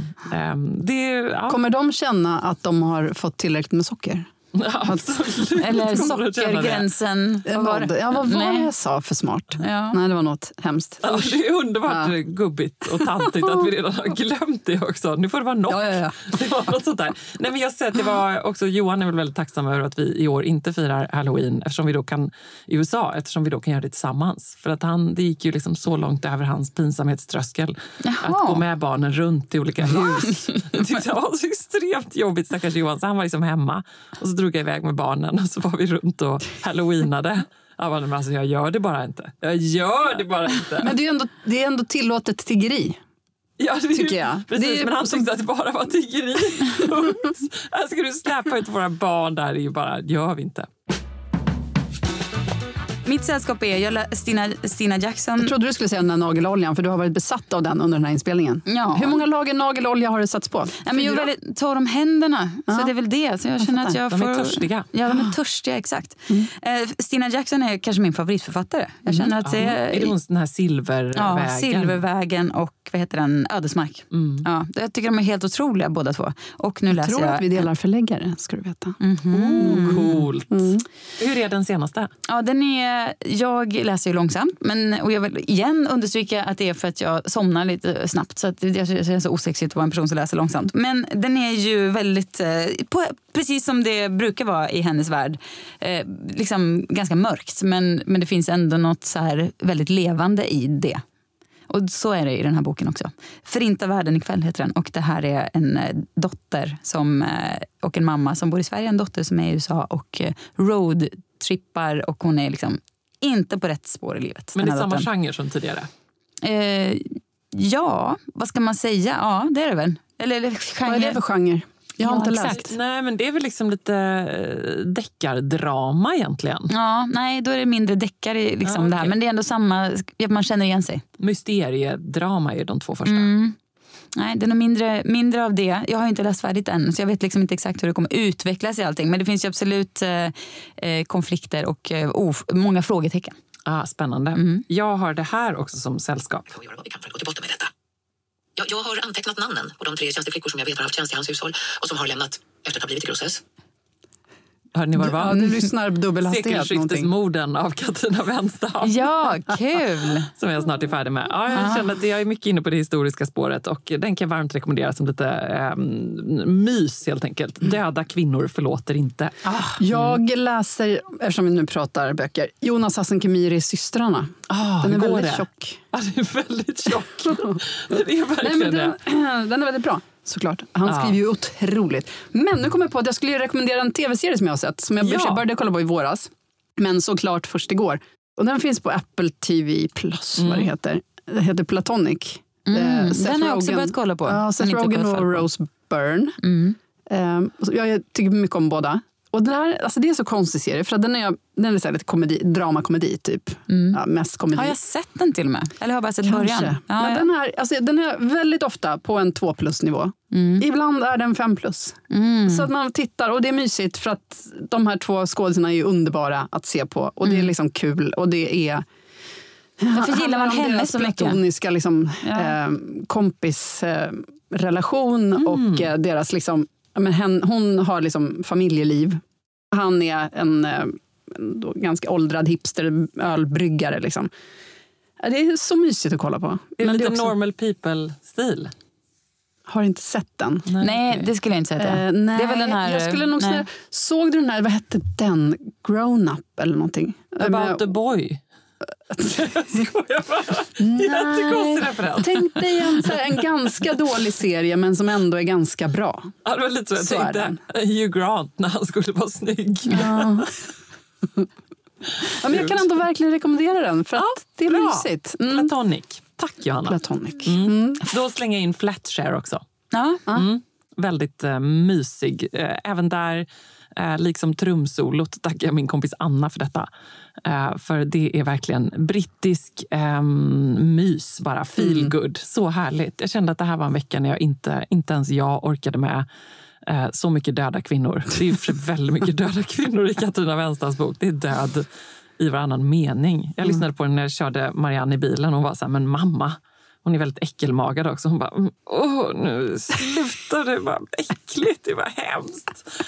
Det, ja. Kommer de känna att de har fått tillräckligt med socker? Ja, absolut. Eller sockergränsen. Vad var det, ja, vad var det jag sa för smart? Ja. Nej, det var något hemskt. Ja, det är underbart ja. gubbigt och tantigt att vi redan har glömt det också. Nu får det vara något. Ja, ja, ja. Det var något sånt där. Nej, men jag ser att det var också, Johan är väl väldigt tacksam över att vi i år inte firar Halloween eftersom vi då kan, i U S A, eftersom vi då kan göra det tillsammans. För att han, det gick ju liksom så långt över hans pinsamhetströskel. Jaha. Att gå med barnen runt i olika hus. Jag tyckte det var så extremt jobbigt, stackars Johan. Så han var liksom hemma och så drog jag iväg med barnen och så var vi runt och halloweenade. Jag bara, men alltså, jag gör det bara inte. Jag gör det bara inte. Men det är ju ändå, det är ändå tillåtet tiggeri. Ja, det tycker jag. Precis, det är... men han tyckte att det bara var tiggeri. Här ska du släppa ut våra barn där, det är ju bara, gör vi inte. Mitt sällskap är jag, Stina, Stina Jackson. Jag trodde du skulle säga den där nageloljan, för du har varit besatt av den under den här inspelningen. Ja. Hur många lager nagelolja har du satts på? Ja, men jag är väldigt torr om händerna, ja. Så det är väl det. Så jag, jag känner att jag de får... är törstiga. Ja, de är törstiga, exakt. Mm. Eh, Stina Jackson är kanske min favoritförfattare. Jag känner mm. att det är... Är det hon den här Silvervägen? Ja, Silvervägen och vad heter den? Ödesmark. Mm. Ja, jag tycker de är helt otroliga båda två. Och nu jag läser tror jag... att vi delar förläggare, ska du veta. Mm-hmm. Oh, coolt. Mm. Hur är den senaste? Ja, den är... Jag läser ju långsamt, men, och jag vill igen understryka att det är för att jag somnar lite snabbt. Så att det känns så osexigt att vara en person som läser långsamt. Men den är ju väldigt... Eh, på, precis som det brukar vara i hennes värld. Eh, liksom ganska mörkt, men, men det finns ändå något så här väldigt levande i det. Och så är det i den här boken också. Förinta världen ikväll heter den. Och det här är en dotter som, och en mamma som bor i Sverige. En dotter som är i U S A och roadtrippar. Och hon är liksom inte på rätt spår i livet. Men det är samma dottern. Genre som tidigare? Eh, ja, vad ska man säga? Ja, det är det väl. Eller, eller genre. Vad är det för genre? Jag har ja, inte läst. Exakt. Nej, men det är väl liksom lite deckardrama egentligen. Ja, nej, då är det mindre deckar i liksom ja, okay. det här. Men det är ändå samma, man känner igen sig. Mysteriedrama är de två första. Mm. Nej, det är nog mindre, mindre av det. Jag har inte läst färdigt än, så jag vet liksom inte exakt hur det kommer utvecklas i allting. Men det finns ju absolut eh, konflikter och eh, of, många frågetecken. Ah, spännande. Mm. Jag har det här också som sällskap. Vi får göra vad vi kan för att gå till botten med detta. Jag, jag har antecknat namnen och de tre tjänsteflickor som jag vet har haft tjänst i hans hushåll och som har lämnat efter att ha blivit i grossess. Hör ni vad det var? Ja, du lyssnar dubbelhastighet någonting. Sekelskiftesmorden av Katarina Wenstam. Ja, kul! Som jag snart är färdig med. Ja, jag känner att jag är mycket inne på det historiska spåret och den kan varmt rekommenderas som lite eh, mys helt enkelt. Mm. Döda kvinnor förlåter inte. Ah, mm. Jag läser, eftersom vi nu pratar böcker, Jonas Hassenkemiris Systrarna. Ah, den är väldigt det? tjock. Ja, den är väldigt tjock. Det är verkligen Nej, den, det. Den är väldigt bra. Såklart. Han skriver ja. ju otroligt. Men nu kommer jag på att jag skulle rekommendera en tv-serie som jag har sett. Som jag ja. började kolla på i våras. Men såklart först igår. Och den finns på Apple T V Plus, mm. vad det heter. Det heter Platonic. Mm. Eh, den har jag också börjat kolla på. Ja, Seth Rogen och Rose Byrne. Mm. Eh, jag tycker mycket om båda. Och den här, alltså det är så konstig serie. För att den är, den är så här lite komedi, dramakomedi typ. Mm. Ja, mest komedi. Har jag sett den till och med? Eller har jag bara sett Kanske. början? Ja, men ja. Den, här, alltså, den är väldigt ofta på en två plus nivå. Mm. Ibland är den fem plus. Mm. Så att man tittar och det är mysigt. För att de här två skådespelarna är ju underbara att se på. Och mm. det är liksom kul. Och det är... Varför gillar man henne så mycket? Platoniska liksom, ja. eh, kompisrelation. Eh, mm. Och eh, deras liksom... Men hen, hon har liksom familjeliv. Han är en, en då ganska åldrad hipster ölbryggare liksom. Det är så mysigt att kolla på. Det är lite det är också... normal people-stil. Har inte sett den. Nej, nej det skulle jag inte säga. Eh, nej, det är väl den här, jag skulle nog säga, såg du den här, vad hette den? Grown Up eller någonting? About med, the Boy. Skojar bara. Jättekonstig referens. Tänk dig en, så här, en ganska dålig serie men som ändå är ganska bra. Ja, det var lite så jag tänkte. Hugh Grant när han skulle vara snygg. Ja. Ja, men jag kan ändå verkligen rekommendera den för att ja, det är bra. Mysigt. Mm. Platonic. Tack Johanna. Platonic. Mm. Mm. Då slänger jag in Flatshare också. Ja. ja. Mm. Väldigt uh, mysig. Uh, även där... Eh, liksom trumsolot tackar jag min kompis Anna för detta. Eh, för det är verkligen brittisk eh, mys, bara feel good. Mm. Så härligt. Jag kände att det här var en vecka när jag inte, inte ens jag orkade med eh, så mycket döda kvinnor. Det är väldigt mycket döda kvinnor i Katarina Wenstams bok. Det är död i varannan mening. Jag lyssnade på den när jag körde Marianne i bilen och hon var så här, men mamma. Hon är väldigt äckelmagad också. Hon bara, åh, nu slutar det. Det var äckligt, det var hemskt.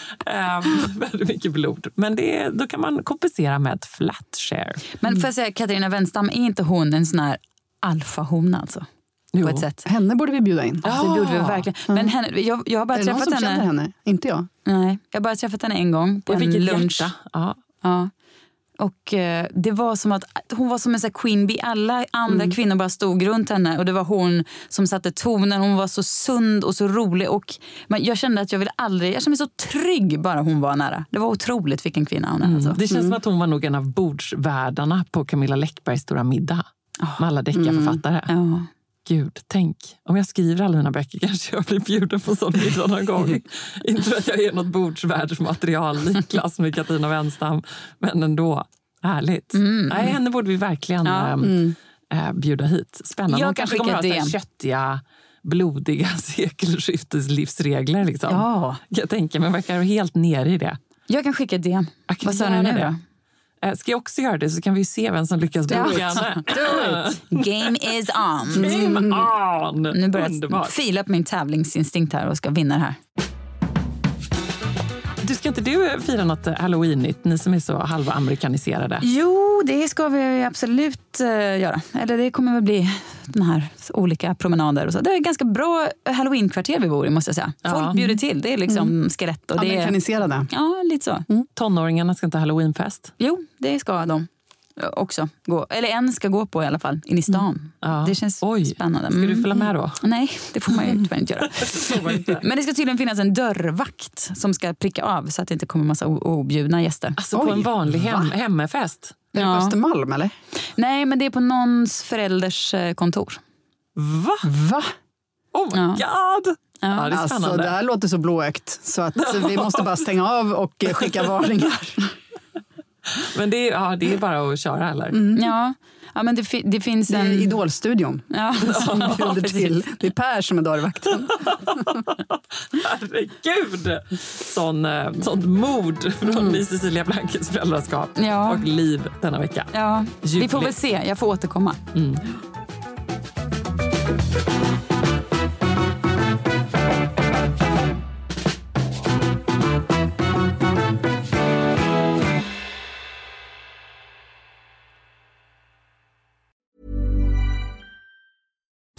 Um, väldigt mycket blod. Men det, då kan man kompensera med ett flat share. Men för att säga, Katarina Wenstam, är inte hon en sån här alfahona alltså? Jo. På ett sätt. Henne borde vi bjuda in. Ja, det borde vi verkligen. Mm. Men henne, jag, jag har bara träffat henne. Är det någon som henne. känner henne? Inte jag. Nej, jag har bara träffat henne en gång på jag en lunch. Ja, ja. Och eh, det var som att hon var som en sån här queen bee. Alla andra mm. kvinnor bara stod runt henne. Och det var hon som satte tonen. Hon var så sund och så rolig. Och men jag kände att jag ville aldrig... Jag kände mig så trygg bara hon var nära. Det var otroligt vilken kvinna hon är. Mm. Alltså. Det känns mm. som att hon var nog en av bordsvärdarna på Camilla Läckbergs stora middag. Oh. Med alla deckarförfattare. Mm. Ja. Gud, tänk. Om jag skriver alla mina böcker kanske jag blir bjuden på sån middag någon gång. Inte att jag är något bordsvärdsmaterial i klass med Katarina Wenstam. Men ändå. Härligt. Mm. Nej, henne borde vi verkligen ja, mm. äh, bjuda hit. Spännande. Jag kanske kommer att ha köttiga, blodiga sekelskifteslivsregler. Liksom. Ja. Jag tänker, men verkar helt nere i det. Jag kan skicka D M. Vad sa ni nu då? Ska jag också göra det så kan vi se vem som lyckas bli gärna. Game is on. Game on. Nu börjar jag fila på min tävlingsinstinkt här och ska vinna det här. Du, ska inte du fira något halloweenigt, ni som är så halva amerikaniserade? Jo, det ska vi absolut uh, göra. Eller det kommer väl bli den här olika promenader och så. Det är ett ganska bra halloweenkvarter vi bor i, måste jag säga. Ja. Folk bjuder till, det är liksom mm. skelett. Och det amerikaniserade. Är, ja, lite så. Mm. Tonåringarna ska inte ha halloweenfest? Jo, det ska de också gå. Eller en ska gå på i alla fall, in i stan. Mm. Ja. Det känns Oj. Spännande. Mm. Ska du följa med då? Nej, det får man ju tyvärr inte göra. Men det ska tydligen finnas en dörrvakt som ska pricka av så att det inte kommer massa objudna gäster. Alltså Oj. På en vanlig hem- hemmefest? Är det på Östermalm eller? Nej, men det är på någons förälders kontor. Va? Va? Oh my ja. God! Ja, det är spännande. Alltså, det här låter så blåökt så att vi måste bara stänga av och skicka varningar. Men det är, ja, det är bara att köra, eller? Mm. Ja. Ja, men det, fi- det finns det är en... Idolstudion ja. Som bjuder till. Det är Per som är dörrvakten. Herregud! Sån, sånt mod från mm. Cecilia Blankes föräldraskap ja. Och liv denna vecka. Ja. Vi får väl se, jag får återkomma. Mm.